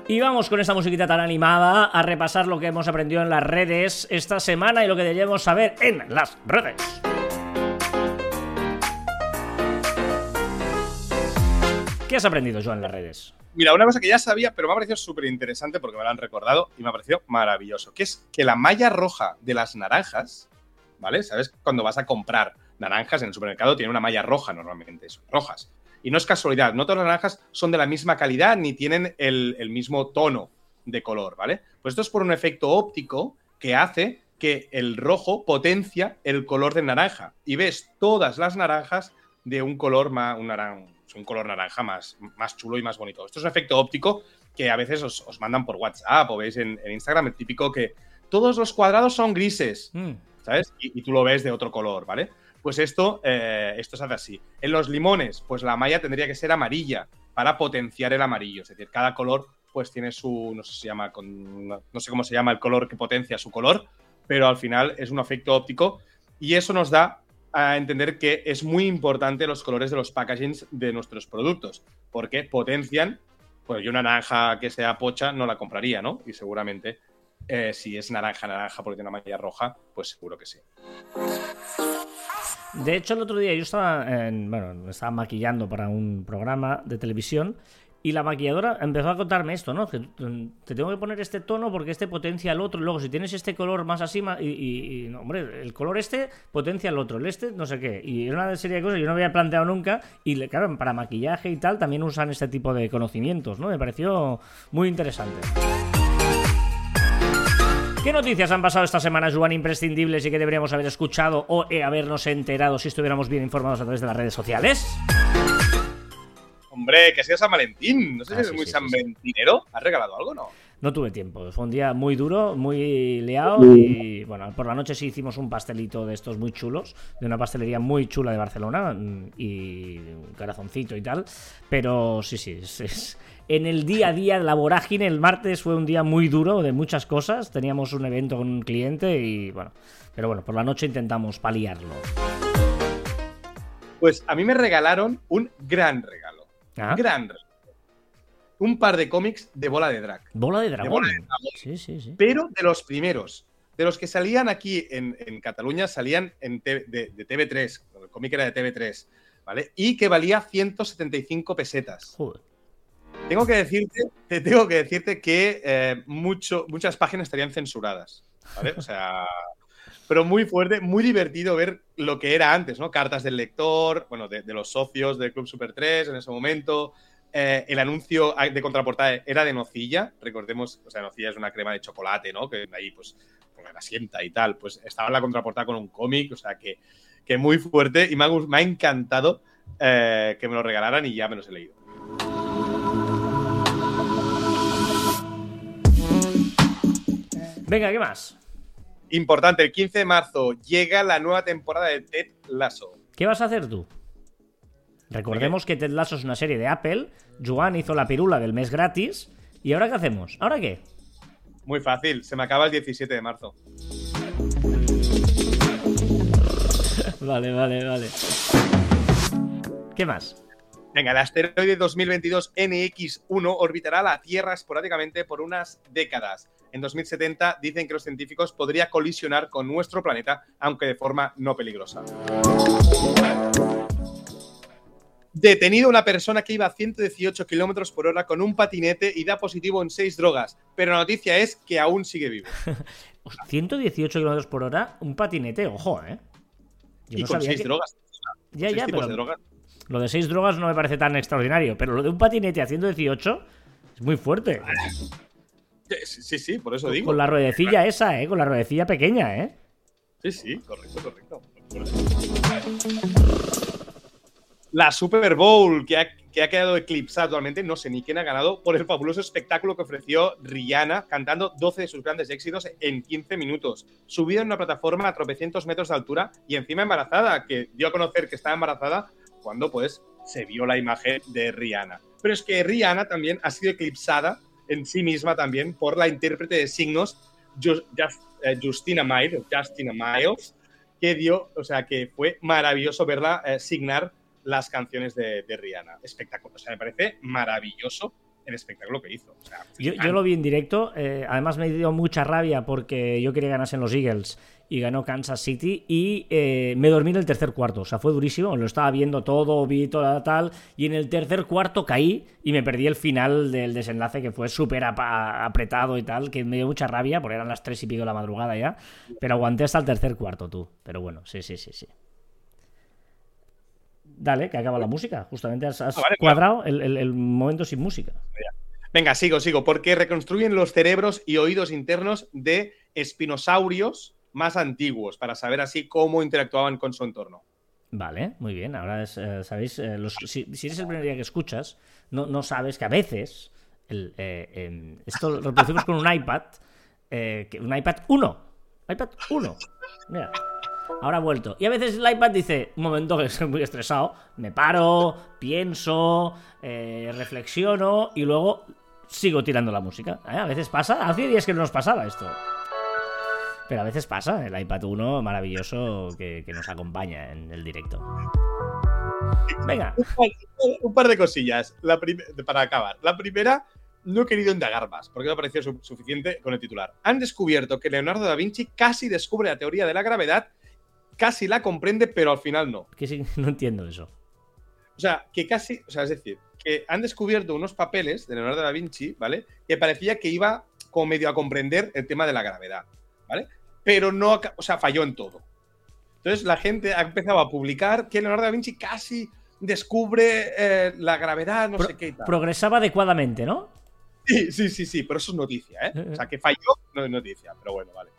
Y vamos con esta musiquita tan animada a repasar lo que hemos aprendido en las redes esta semana y lo que debemos saber en las redes. ¿Qué has aprendido, Joan, en las redes? Mira, una cosa que ya sabía, pero me ha parecido súper interesante porque me lo han recordado y me ha parecido maravilloso, que es que la malla roja de las naranjas, ¿vale? ¿Sabes? Cuando vas a comprar naranjas en el supermercado tiene una malla roja normalmente, son rojas. Y no es casualidad, no todas las naranjas son de la misma calidad ni tienen el, el mismo tono de color, ¿vale? Pues esto es por un efecto óptico que hace que el rojo potencia el color del naranja y ves todas las naranjas de un color, más, un naran- un color naranja más, más chulo y más bonito. Esto es un efecto óptico que a veces os, os mandan por WhatsApp o veis en, en Instagram, el típico que todos los cuadrados son grises, mm. ¿sabes? Y, y tú lo ves de otro color, ¿vale? Pues esto, eh, esto se hace así. En los limones, pues la malla tendría que ser amarilla para potenciar el amarillo. Es decir, cada color pues tiene su, no sé, se llama con, no sé cómo se llama el color que potencia su color, pero al final es un efecto óptico y eso nos da a entender que es muy importante los colores de los packagings de nuestros productos porque potencian, pues yo una naranja que sea pocha no la compraría, ¿no? Y seguramente eh, si es naranja, naranja porque tiene una malla roja, pues seguro que sí. De hecho, el otro día yo estaba, en, bueno, me estaba maquillando para un programa de televisión y la maquilladora empezó a contarme esto, ¿no? Que te tengo que poner este tono porque este potencia al otro. Y luego, si tienes este color más así, y, y, y no, hombre, el color este potencia al otro, el este no sé qué. Y era una serie de cosas que yo no había planteado nunca. Y claro, para maquillaje y tal también usan este tipo de conocimientos, ¿no? Me pareció muy interesante. ¿Qué noticias han pasado esta semana, Juan, imprescindibles y que deberíamos haber escuchado o eh, habernos enterado si estuviéramos bien informados a través de las redes sociales? Hombre, que ha sido San Valentín. No sé ah, si eres sí, muy sí, San sí, Valentinero. ¿Has regalado algo o no? No tuve tiempo. Fue un día muy duro, muy liado y, bueno, por la noche sí hicimos un pastelito de estos muy chulos, de una pastelería muy chula de Barcelona y un corazoncito y tal. Pero sí, sí, es... es... En el día a día, la vorágine, el martes fue un día muy duro de muchas cosas. Teníamos un evento con un cliente y bueno. Pero bueno, por la noche intentamos paliarlo. Pues a mí me regalaron un gran regalo. ¿Ah? Gran regalo. Un par de cómics de Bola de Drag. Bola de Dragón. De Bola de Dragón. Sí, sí, sí. Pero de los primeros. De los que salían aquí en, en Cataluña, salían en te, de, de T V tres. El cómic era de T V tres, ¿vale? Y que valía ciento setenta y cinco pesetas. Joder. Tengo que decirte, te tengo que decirte que eh, mucho, muchas páginas estarían censuradas, ¿vale? O sea, pero muy fuerte, muy divertido ver lo que era antes, ¿no? Cartas del lector, bueno, de, de los socios del Club Super tres en ese momento. Eh, el anuncio de contraportada era de nocilla, recordemos, o sea, nocilla es una crema de chocolate, ¿no? Que ahí, pues, con la sienta y tal, pues estaba en la contraportada con un cómic, o sea, que, que muy fuerte y me ha, me ha encantado eh, que me lo regalaran y ya me los he leído. Venga, ¿qué más? Importante, el quince de marzo llega la nueva temporada de Ted Lasso. ¿Qué vas a hacer tú? Recordemos que Ted Lasso es una serie de Apple. Juan hizo la pirula del mes gratis. ¿Y ahora qué hacemos? ¿Ahora qué? Muy fácil, se me acaba el diecisiete de marzo. Vale, vale, vale. ¿Qué más? Venga, el asteroide dos mil veintidós N X uno orbitará la Tierra esporádicamente por unas décadas. En dos mil setenta dicen que los científicos podría colisionar con nuestro planeta, aunque de forma no peligrosa. Detenido una persona que iba a ciento dieciocho kilómetros por hora con un patinete y da positivo en seis drogas, pero la noticia es que aún sigue vivo. ciento dieciocho kilómetros por hora, un patinete, ojo, ¿eh? Yo y no con seis que... drogas. Ya, seis ya, tipos pero... de drogas. Lo de seis drogas no me parece tan extraordinario, pero lo de un patinete a ciento dieciocho es muy fuerte. Sí, sí, sí, por eso digo. Con la ruedecilla esa, ¿eh? Con la ruedecilla pequeña, ¿eh? Sí, sí, correcto, correcto. La Super Bowl, que ha, que ha quedado eclipsada actualmente, no sé ni quién ha ganado, por el fabuloso espectáculo que ofreció Rihanna cantando doce de sus grandes éxitos en quince minutos, subida en una plataforma a tropecientos metros de altura y encima embarazada, que dio a conocer que estaba embarazada cuando pues se vio la imagen de Rihanna. Pero es que Rihanna también ha sido eclipsada en sí misma también por la intérprete de signos Just, Just, eh, Justina Miles, Justina Miles, que dio, o sea, que fue maravilloso verla eh, signar las canciones de, de Rihanna. Espectáculo, o sea, me parece maravilloso el espectáculo que hizo. O sea, yo, yo lo vi en directo, eh, además me dio mucha rabia porque yo quería ganarse en los Eagles y ganó Kansas City y eh, me dormí en el tercer cuarto, o sea, fue durísimo, lo estaba viendo todo, vi toda tal, y en el tercer cuarto caí y me perdí el final del desenlace que fue súper ap- apretado y tal, que me dio mucha rabia porque eran las tres y pico de la madrugada ya, pero aguanté hasta el tercer cuarto tú, pero bueno, sí, sí, sí, sí. Dale, que acaba la música. Justamente has, has ah, vale, cuadrado claro. el, el, el momento sin música. Venga, sigo, sigo. Porque reconstruyen los cerebros y oídos internos de espinosaurios más antiguos para saber así cómo interactuaban con su entorno. Vale, muy bien. Ahora es, eh, sabéis, eh, los, si, si eres el primer día que escuchas, no, no sabes que a veces el, eh, eh, esto lo reproducimos con un iPad, eh, un iPad uno. iPad uno. Mira. Ahora ha vuelto. Y a veces el iPad dice, un momento que estoy muy estresado, me paro, pienso, eh, reflexiono y luego sigo tirando la música. ¿Eh? A veces pasa, hace días que no nos pasaba esto. Pero a veces pasa, el iPad uno maravilloso que, que nos acompaña en el directo. Venga. Un par, un par de cosillas la prim- para acabar. La primera... No he querido indagar más, porque me ha parecido suficiente con el titular. Han descubierto que Leonardo da Vinci casi descubre la teoría de la gravedad, casi la comprende, pero al final no. Que sí, no entiendo eso. O sea, que casi, o sea, es decir, que han descubierto unos papeles de Leonardo da Vinci, ¿vale? Que parecía que iba como medio a comprender el tema de la gravedad, ¿vale? Pero no, o sea, falló en todo. Entonces la gente ha empezado a publicar que Leonardo da Vinci casi descubre eh, la gravedad, no Pro- sé qué y tal. Progresaba adecuadamente, ¿no? Sí, sí, sí, sí, pero eso es noticia, ¿eh? O sea, que falló no es noticia, pero bueno, vale.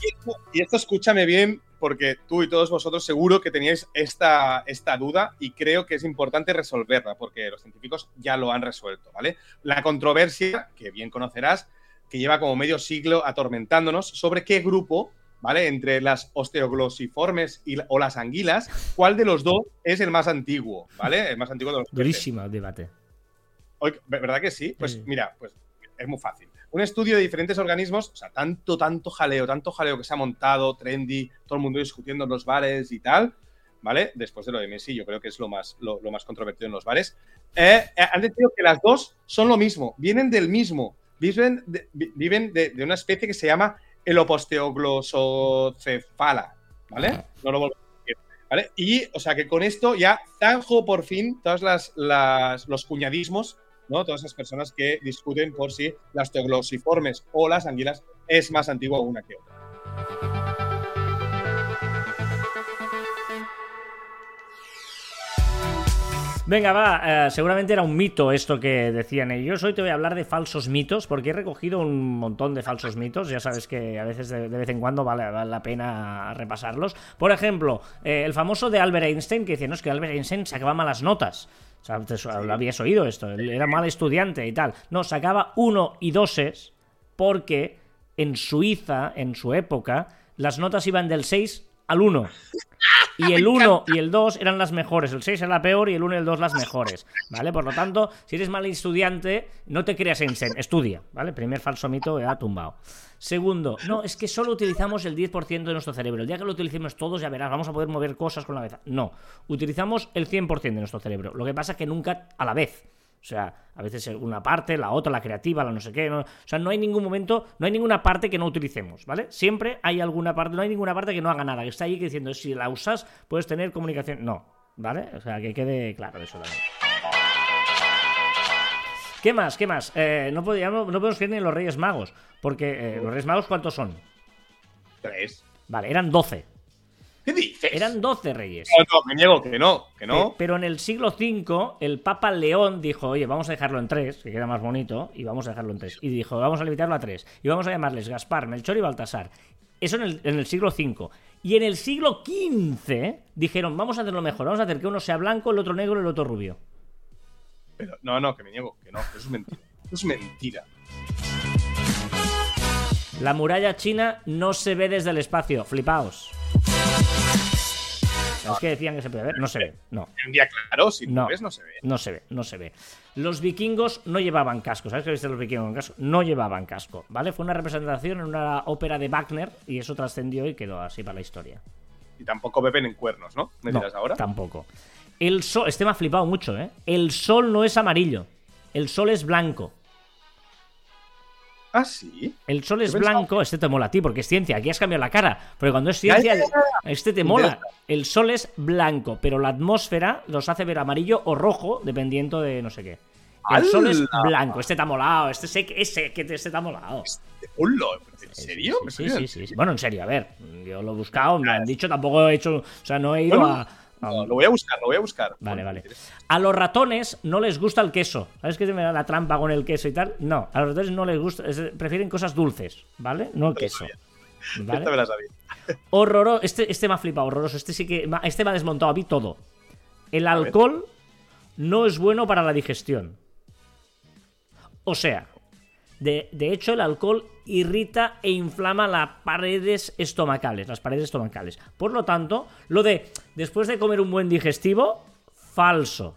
Y esto, y esto escúchame bien, porque tú y todos vosotros seguro que teníais esta, esta duda y creo que es importante resolverla, porque los científicos ya lo han resuelto, ¿vale? La controversia, que bien conocerás, que lleva como medio siglo atormentándonos sobre qué grupo, ¿vale? Entre las osteoglosiformes y, o las anguilas, ¿cuál de los dos es el más antiguo? ¿Vale? El más antiguo de los dos. Durísimo el debate. ¿Verdad que sí? Pues sí. Mira, pues es muy fácil. Un estudio de diferentes organismos, o sea, tanto, tanto jaleo, tanto jaleo que se ha montado, trendy, todo el mundo discutiendo en los bares y tal, ¿vale? Después de lo de Messi, yo creo que es lo más, lo, lo más controvertido en los bares. Eh, han decidido que las dos son lo mismo, vienen del mismo, viven de, viven de, de una especie que se llama... el oposteoglosocefala, ¿vale? No lo vuelvo a decir, ¿vale? Y, o sea, que con esto ya zanjo por fin todas las, las los cuñadismos, ¿no? Todas esas personas que discuten por si las osteoglosiformes o las anguilas es más antigua una que otra. Venga, va, eh, seguramente era un mito esto que decían ellos. Hoy te voy a hablar de falsos mitos, porque he recogido un montón de falsos mitos. Ya sabes que a veces, de, de vez en cuando, vale, vale la pena repasarlos. Por ejemplo, eh, el famoso de Albert Einstein, que decía, no, es que Albert Einstein sacaba malas notas. O sea, te, sí. Lo habías oído esto, él era mal estudiante y tal. No, sacaba uno y doses porque en Suiza, en su época, las notas iban del seis al uno. Y el uno y el dos eran las mejores, el seis era la peor y el uno y el dos las mejores, ¿vale? Por lo tanto, si eres mal estudiante, no te creas Einstein, estudia, ¿vale? Primer falso mito que ha tumbado. Segundo, no, es que solo utilizamos el diez por ciento de nuestro cerebro. El día que lo utilicemos todos, ya verás, vamos a poder mover cosas con la cabeza. No, utilizamos el cien por ciento de nuestro cerebro. Lo que pasa es que nunca a la vez. O sea, a veces una parte, la otra, la creativa, la no sé qué. No, o sea, no hay ningún momento, no hay ninguna parte que no utilicemos, ¿vale? Siempre hay alguna parte, no hay ninguna parte que no haga nada, que está ahí diciendo, si la usas, puedes tener comunicación. No, ¿vale? O sea, que quede claro eso también. ¿Qué más? ¿Qué más? Eh, no, podíamos, no podemos creer ni en los Reyes Magos, porque eh, los Reyes Magos, ¿cuántos son? Tres. Vale, eran doce. ¿Qué dices? Eran doce reyes. No, no, me niego que no, que no. Pero en el siglo cinco, el Papa León dijo, oye, vamos a dejarlo en tres, que queda más bonito, y vamos a dejarlo en tres. Y dijo, vamos a limitarlo a tres. Y vamos a llamarles Gaspar, Melchor y Baltasar. Eso en el, en el siglo cinco. Y en el siglo quince dijeron, vamos a hacerlo mejor, vamos a hacer que uno sea blanco, el otro negro y el otro rubio. Pero, no, no, que me niego, que no, eso es mentira. Eso es mentira. La muralla china no se ve desde el espacio, flipaos. No, es que decían que se puede ver, no se ve, no. Un día claro, si no ves, no se ve. No se ve, no se ve. Los vikingos no llevaban casco, ¿sabes que viste los vikingos con casco? No llevaban casco, ¿vale? Fue una representación en una ópera de Wagner y eso trascendió y quedó así para la historia. Y tampoco beben en cuernos, ¿no? ¿Me dirás ahora? Tampoco. El sol, este me ha flipado mucho, ¿eh? El sol no es amarillo, el sol es blanco. ¿Ah, sí? El sol es blanco, este te mola a ti porque es ciencia, aquí has cambiado la cara, porque cuando es ciencia, este te mola. El sol es blanco, pero la atmósfera los hace ver amarillo o rojo, dependiendo de no sé qué. El sol es blanco, este te ha molado, este sé que este te ha molado. ¿En serio? Sí, sí, sí, sí. Bueno, en serio, a ver, yo lo he buscado, me han dicho, tampoco he hecho, o sea, no he ido a... No, lo voy a buscar, lo voy a buscar. Vale, vale. A los ratones no les gusta el queso. ¿Sabes que se me da la trampa con el queso y tal? No, a los ratones no les gusta, prefieren cosas dulces, ¿vale? No el queso. ¿Vale? Esta me la sabía. Horroroso, este, este me ha flipado, horroroso. Este sí que, este me ha desmontado a mí todo. El alcohol no es bueno para la digestión. O sea, de, de hecho el alcohol irrita e inflama las paredes estomacales, las paredes estomacales. Por lo tanto, lo de después de comer un buen digestivo, falso.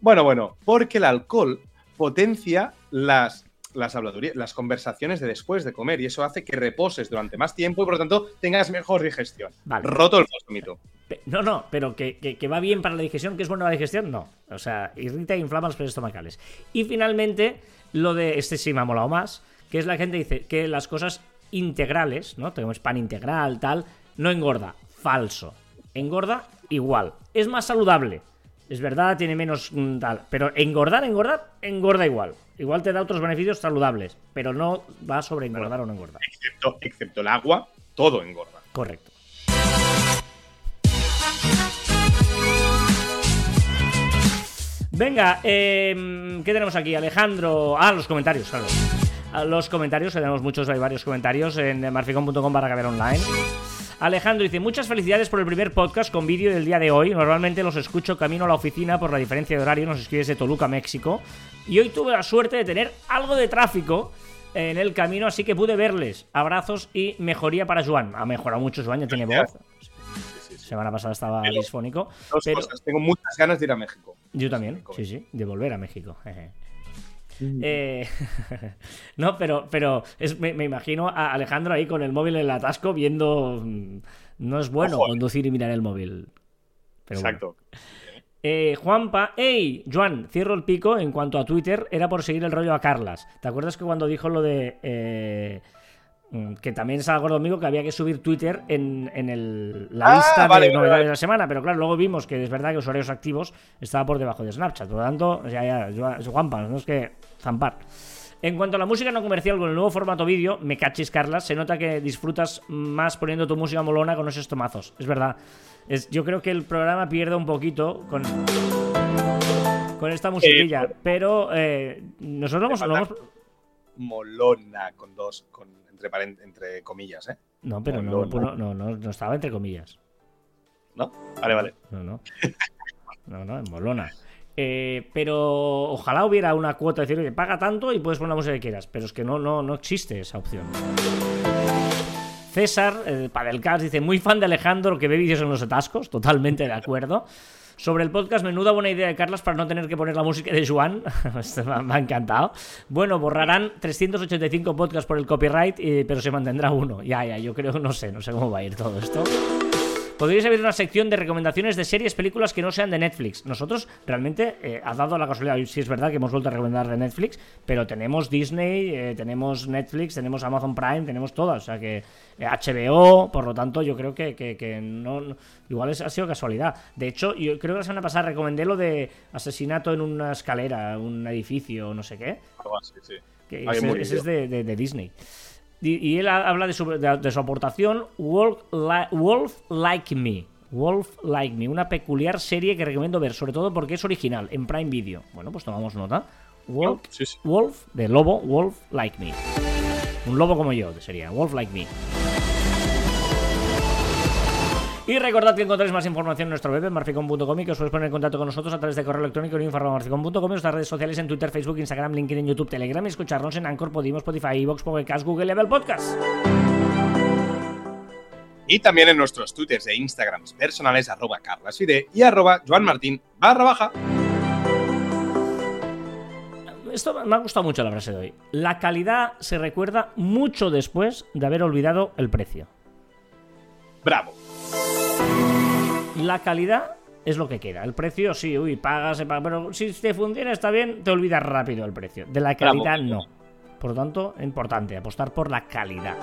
Bueno, bueno, porque el alcohol potencia las, las habladurías, las conversaciones de después de comer y eso hace que reposes durante más tiempo y por lo tanto tengas mejor digestión. Vale. Roto el mito. No, no, pero que, que, que va bien para la digestión, que es buena la digestión, no. O sea, irrita e inflama las paredes estomacales. Y finalmente, lo de este sí me ha molado más, que es la gente dice que las cosas integrales, ¿no? Tenemos pan integral, tal, no engorda. Falso. Engorda igual. Es más saludable. Es verdad, tiene menos tal. Pero engordar, engordar, engorda igual. Igual te da otros beneficios saludables, pero no va a sobreengordar o no engordar. Excepto, excepto el agua, todo engorda. Correcto. Venga, eh, ¿qué tenemos aquí? Alejandro. Ah, los comentarios, claro. Los comentarios, tenemos muchos, hay varios comentarios en marficom punto com barra Caber Online. Alejandro dice, muchas felicidades por el primer podcast con vídeo del día de hoy. Normalmente los escucho camino a la oficina por la diferencia de horario, nos escribes de Toluca, México. Y hoy tuve la suerte de tener algo de tráfico en el camino, así que pude verles. Abrazos y mejoría para Juan. Ha mejorado mucho Juan, ya tiene voz. Semana pasada estaba pero, disfónico. Dos pero... cosas, tengo muchas ganas de ir a México. Yo también, México, sí, sí, de volver a México. Eh, no, pero, pero es, me, me imagino a Alejandro ahí con el móvil en el atasco viendo. No es bueno Ojo, conducir y mirar el móvil. Pero exacto. Bueno. Eh, Juanpa, ¡ey! Juan, cierro el pico en cuanto a Twitter, era por seguir el rollo a Carles. ¿Te acuerdas que cuando dijo lo de. Eh, que también estaba gordo conmigo que había que subir Twitter en, en el, la ah, lista vale, de novedades vale. de la semana, pero claro, luego vimos que es verdad que usuarios activos estaba por debajo de Snapchat, por lo tanto, ya, ya, Juanpa, no es que zampar. En cuanto a la música no comercial con el nuevo formato vídeo, me cachis, Carles, se nota que disfrutas más poniendo tu música molona con esos tomazos, es verdad. Es, yo creo que el programa pierde un poquito con, con esta musiquilla, eh, pero eh, nosotros lo hemos... Molona con dos... Con... Entre, entre comillas, ¿eh? No, pero no, no, no, no, no estaba entre comillas. ¿No? Vale, vale. No, no. No, no, en molona. Eh, pero ojalá hubiera una cuota de decir, oye, paga tanto y puedes poner la música que quieras. Pero es que no, no, no existe esa opción. César, eh, para el Cas, dice, muy fan de Alejandro que ve vídeos en los atascos. Totalmente de acuerdo. Sobre el podcast, menuda buena idea de Carles para no tener que poner la música de Juan. Me ha encantado. Bueno, borrarán trescientos ochenta y cinco podcasts por el copyright, eh, pero se mantendrá uno. Ya, ya, yo creo, no sé, no sé cómo va a ir todo esto. Podríais haber una sección de recomendaciones de series, películas que no sean de Netflix. Nosotros realmente eh, ha dado la casualidad, sí es verdad que hemos vuelto a recomendar de Netflix, pero tenemos Disney, eh, tenemos Netflix, tenemos Amazon Prime, tenemos todas, o sea que eh, H B O, por lo tanto yo creo que, que, que no, no igual es, ha sido casualidad. De hecho, yo creo que la semana pasada recomendé lo de asesinato en una escalera, un edificio, no sé qué. Oh, sí, sí. Que ese, ese es de, de, de Disney. Y él habla de su, de, de su aportación Wolf, Li- Wolf Like Me Wolf Like Me, una peculiar serie que recomiendo ver, sobre todo porque es original en Prime Video. Bueno, pues tomamos nota. Wolf, sí, sí. Wolf de lobo, Wolf Like Me. Un lobo como yo sería, Wolf Like Me. Y recordad que encontráis más información en nuestro web, marticom punto com, y que os podéis poner en contacto con nosotros a través de correo electrónico en info arroba marticom punto com, en nuestras redes sociales en Twitter, Facebook, Instagram, LinkedIn, YouTube, Telegram, y escucharnos en Anchor, Podimo, Spotify, iVoox, Pocket Cast, Google, Apple Podcast. Y también en nuestros Twitters e Instagrams personales, arroba carlasfide y arroba juanmartin barra baja. Esto me ha gustado mucho la frase de hoy. La calidad se recuerda mucho después de haber olvidado el precio. Bravo. La calidad es lo que queda. El precio, sí, uy, pagas, paga, pero si te funciona está bien, te olvidas rápido el precio. De la calidad, bravo, no. Por lo tanto, es importante apostar por la calidad.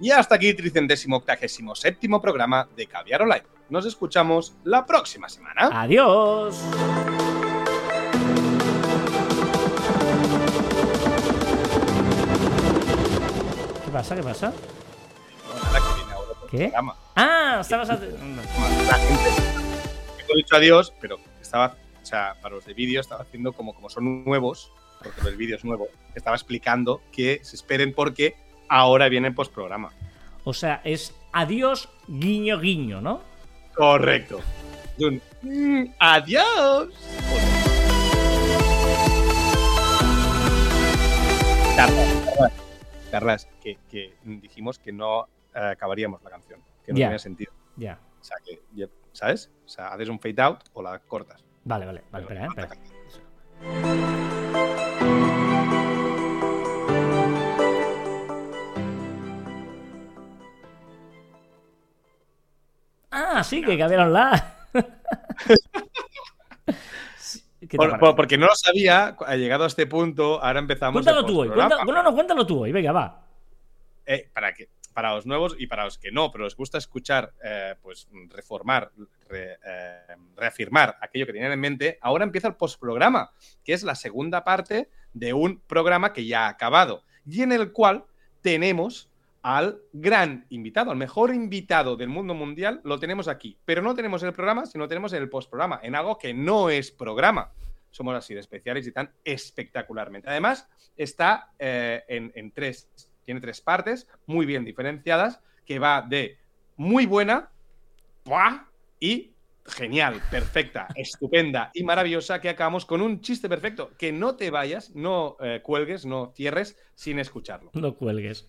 Y hasta aquí, tricentésimo octagésimo séptimo programa de Caber Online. Nos escuchamos la próxima semana. ¡Adiós! ¿Qué pasa? ¿Qué pasa? Nada, que viene ahora por ¿Qué? Programa. Ah, estabas... A... He dicho adiós, pero estaba... O sea, para los de vídeo estaba haciendo como, como son nuevos, porque el vídeo es nuevo, estaba explicando que se esperen porque ahora viene postprograma. O sea, es... Adiós, guiño, guiño, ¿no? Correcto. Mm, adiós. Carlas, Carlas, que, que dijimos que no acabaríamos la canción, que no yeah. tenía sentido. Ya. Yeah. O sea, que, ¿sabes? O sea, haces un fade out o la cortas. Vale, vale, vale. Pero espera, eh, espera. Ah, sí, que Caber Online. por, por, porque no lo sabía, ha llegado a este punto, ahora empezamos... Cuéntalo tú hoy, cuéntalo, bueno, no, cuéntalo tú hoy, venga, va. Eh, para, que, para los nuevos y para los que no, pero les gusta escuchar, eh, pues reformar, re, eh, reafirmar aquello que tenían en mente, ahora empieza el postprograma, que es la segunda parte de un programa que ya ha acabado y en el cual tenemos... al gran invitado, al mejor invitado del mundo mundial, lo tenemos aquí. Pero no tenemos el programa, sino tenemos el postprograma, en algo que no es programa. Somos así de especiales y tan espectacularmente. Además, está eh, en, en tres, tiene tres partes muy bien diferenciadas, que va de muy buena, ¡buah!, y genial, perfecta, estupenda y maravillosa, que acabamos con un chiste perfecto. Que no te vayas, no eh, cuelgues, no cierres sin escucharlo. No cuelgues.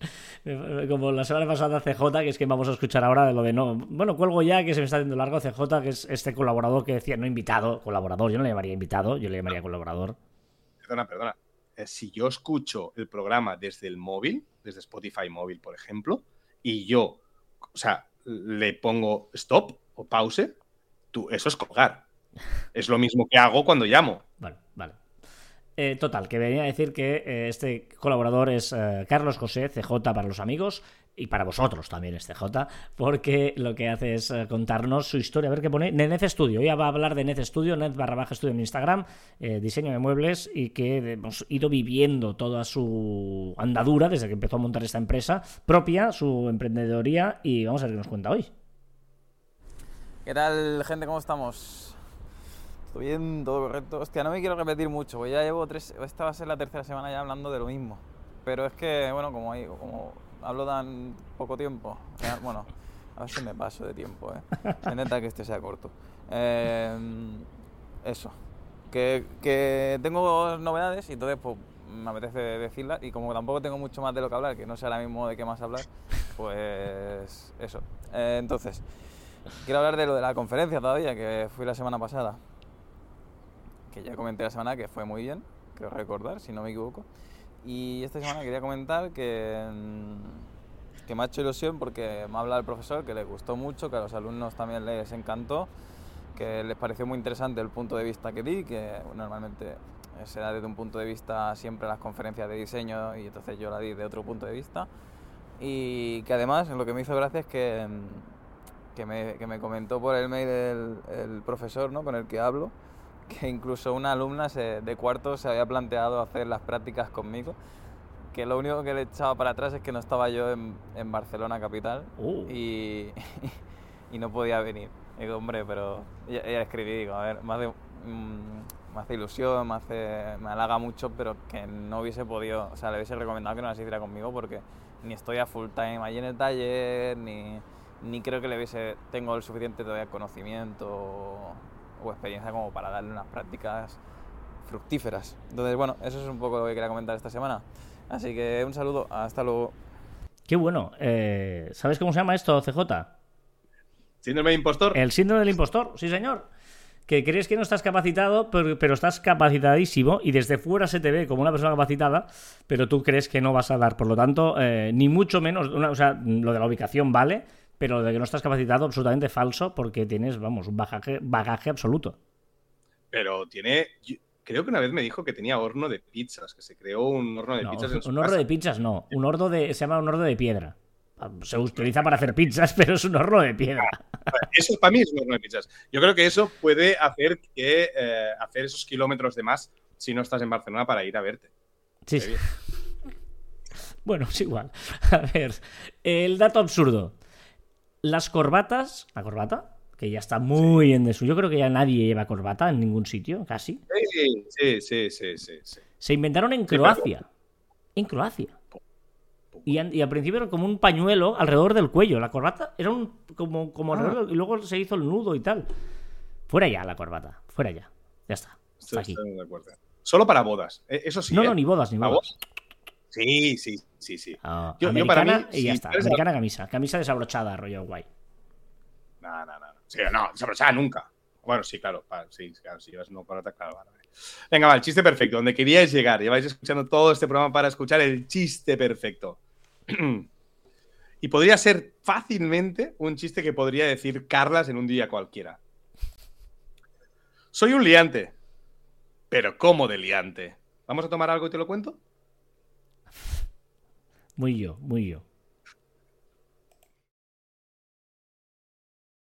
Como la semana pasada C J, que es que vamos a escuchar ahora de lo de no... Bueno, cuelgo ya, que se me está haciendo largo. C J, que es este colaborador que decía, no invitado, colaborador. Yo no le llamaría invitado, yo le llamaría no. colaborador. Perdona, perdona. Eh, si yo escucho el programa desde el móvil, desde Spotify móvil, por ejemplo, y yo, o sea, le pongo stop o pause... Tú, eso es colgar. Es lo mismo que hago cuando llamo. Vale, vale. Eh, total, que venía a decir que eh, este colaborador es eh, Carlos José, C J para los amigos, y para vosotros también es C J, porque lo que hace es eh, contarnos su historia. A ver qué pone. Net Studio. Ella va a hablar de Net Studio, net barra baja estudio en Instagram, eh, diseño de muebles, y que hemos ido viviendo toda su andadura desde que empezó a montar esta empresa propia, su emprendedoría, y vamos a ver qué nos cuenta hoy. ¿Qué tal, gente? ¿Cómo estamos? ¿Todo bien? ¿Todo correcto? Hostia, no me quiero repetir mucho, porque ya llevo tres... Esta va a ser la tercera semana ya hablando de lo mismo. Pero es que, bueno, como, hay, como hablo tan poco tiempo... Ya, bueno, a ver si me paso de tiempo, ¿eh? Se intenta que este sea corto. Eh, eso. Que, que tengo novedades y entonces pues, me apetece decirlas. Y como tampoco tengo mucho más de lo que hablar, que no sé ahora mismo de qué más hablar, pues eso. Eh, entonces... Quiero hablar de lo de la conferencia todavía, que fui la semana pasada, que ya comenté la semana que fue muy bien, creo recordar, si no me equivoco. Y esta semana quería comentar que, que me ha hecho ilusión porque me ha hablado el profesor, que le gustó mucho, que a los alumnos también les encantó, que les pareció muy interesante el punto de vista que di, que normalmente se da desde un punto de vista siempre las conferencias de diseño y entonces yo la di de otro punto de vista. Y que además lo que me hizo gracia es que... Que me, que me comentó por el mail el, el profesor, ¿no?, con el que hablo, que incluso una alumna se, de cuarto se había planteado hacer las prácticas conmigo, que lo único que le echaba para atrás es que no estaba yo en, en Barcelona capital uh. y, y, y no podía venir. Y digo, hombre, pero... Ya, ya escribí, digo, a ver, más de... Mmm, me hace ilusión, me, hace, me halaga mucho, pero que no hubiese podido, o sea, le hubiese recomendado que no las hiciera conmigo porque ni estoy a full time allí en el taller, ni, ni creo que le hubiese, tengo el suficiente todavía conocimiento o, o experiencia como para darle unas prácticas fructíferas. Entonces, bueno, eso es un poco lo que quería comentar esta semana. Así que un saludo, hasta luego. Qué bueno. Eh, ¿Sabes cómo se llama esto, C J? ¿Síndrome del impostor? El síndrome del impostor, sí señor. Que crees que no estás capacitado, pero, pero estás capacitadísimo y desde fuera se te ve como una persona capacitada, pero tú crees que no vas a dar. Por lo tanto, eh, ni mucho menos, una, o sea, lo de la ubicación vale, pero lo de que no estás capacitado, absolutamente falso, porque tienes, vamos, un bagaje, bagaje absoluto. Pero tiene... Creo que una vez me dijo que tenía horno de pizzas, que se creó un horno de no, pizzas en su un horno casa. De pizzas no, un horno de, se llama un horno de piedra. Se utiliza para hacer pizzas, pero es un horno de piedra. Eso para mí es un horno de pizzas. Yo creo que eso puede hacer que eh, hacer esos kilómetros de más si no estás en Barcelona para ir a verte. Sí. Bueno, es igual. A ver, el dato absurdo. Las corbatas, la corbata... que ya está muy sí. en desuso. Yo creo que ya nadie lleva corbata en ningún sitio, casi. Sí, sí, sí, sí, sí. sí. Se inventaron en Croacia. Sí, pero... En Croacia. Y, an- y al principio era como un pañuelo alrededor del cuello. La corbata era un como, como ah. alrededor del... Y luego se hizo el nudo y tal. Fuera ya la corbata. Fuera ya. Ya está. Está aquí. Estoy de acuerdo. Solo para bodas. Eh, eso sí. No, eh. no, ni bodas, ni bodas. bodas. Sí, sí, sí, sí. Ah, yo, yo para mí... Y ya sí, está. Americana la... camisa. Camisa desabrochada, rollo guay. No, no, no. Sí, no, desabrochada nunca. Bueno, sí, claro, para, sí, claro, si llevas una corbata, claro, vale. Venga, va, el chiste perfecto, donde queríais llegar. Lleváis escuchando todo este programa para escuchar el chiste perfecto. Y podría ser fácilmente un chiste que podría decir Carles en un día cualquiera. Soy un liante. Pero ¿cómo de liante? ¿Vamos a tomar algo y te lo cuento? Muy yo, muy yo.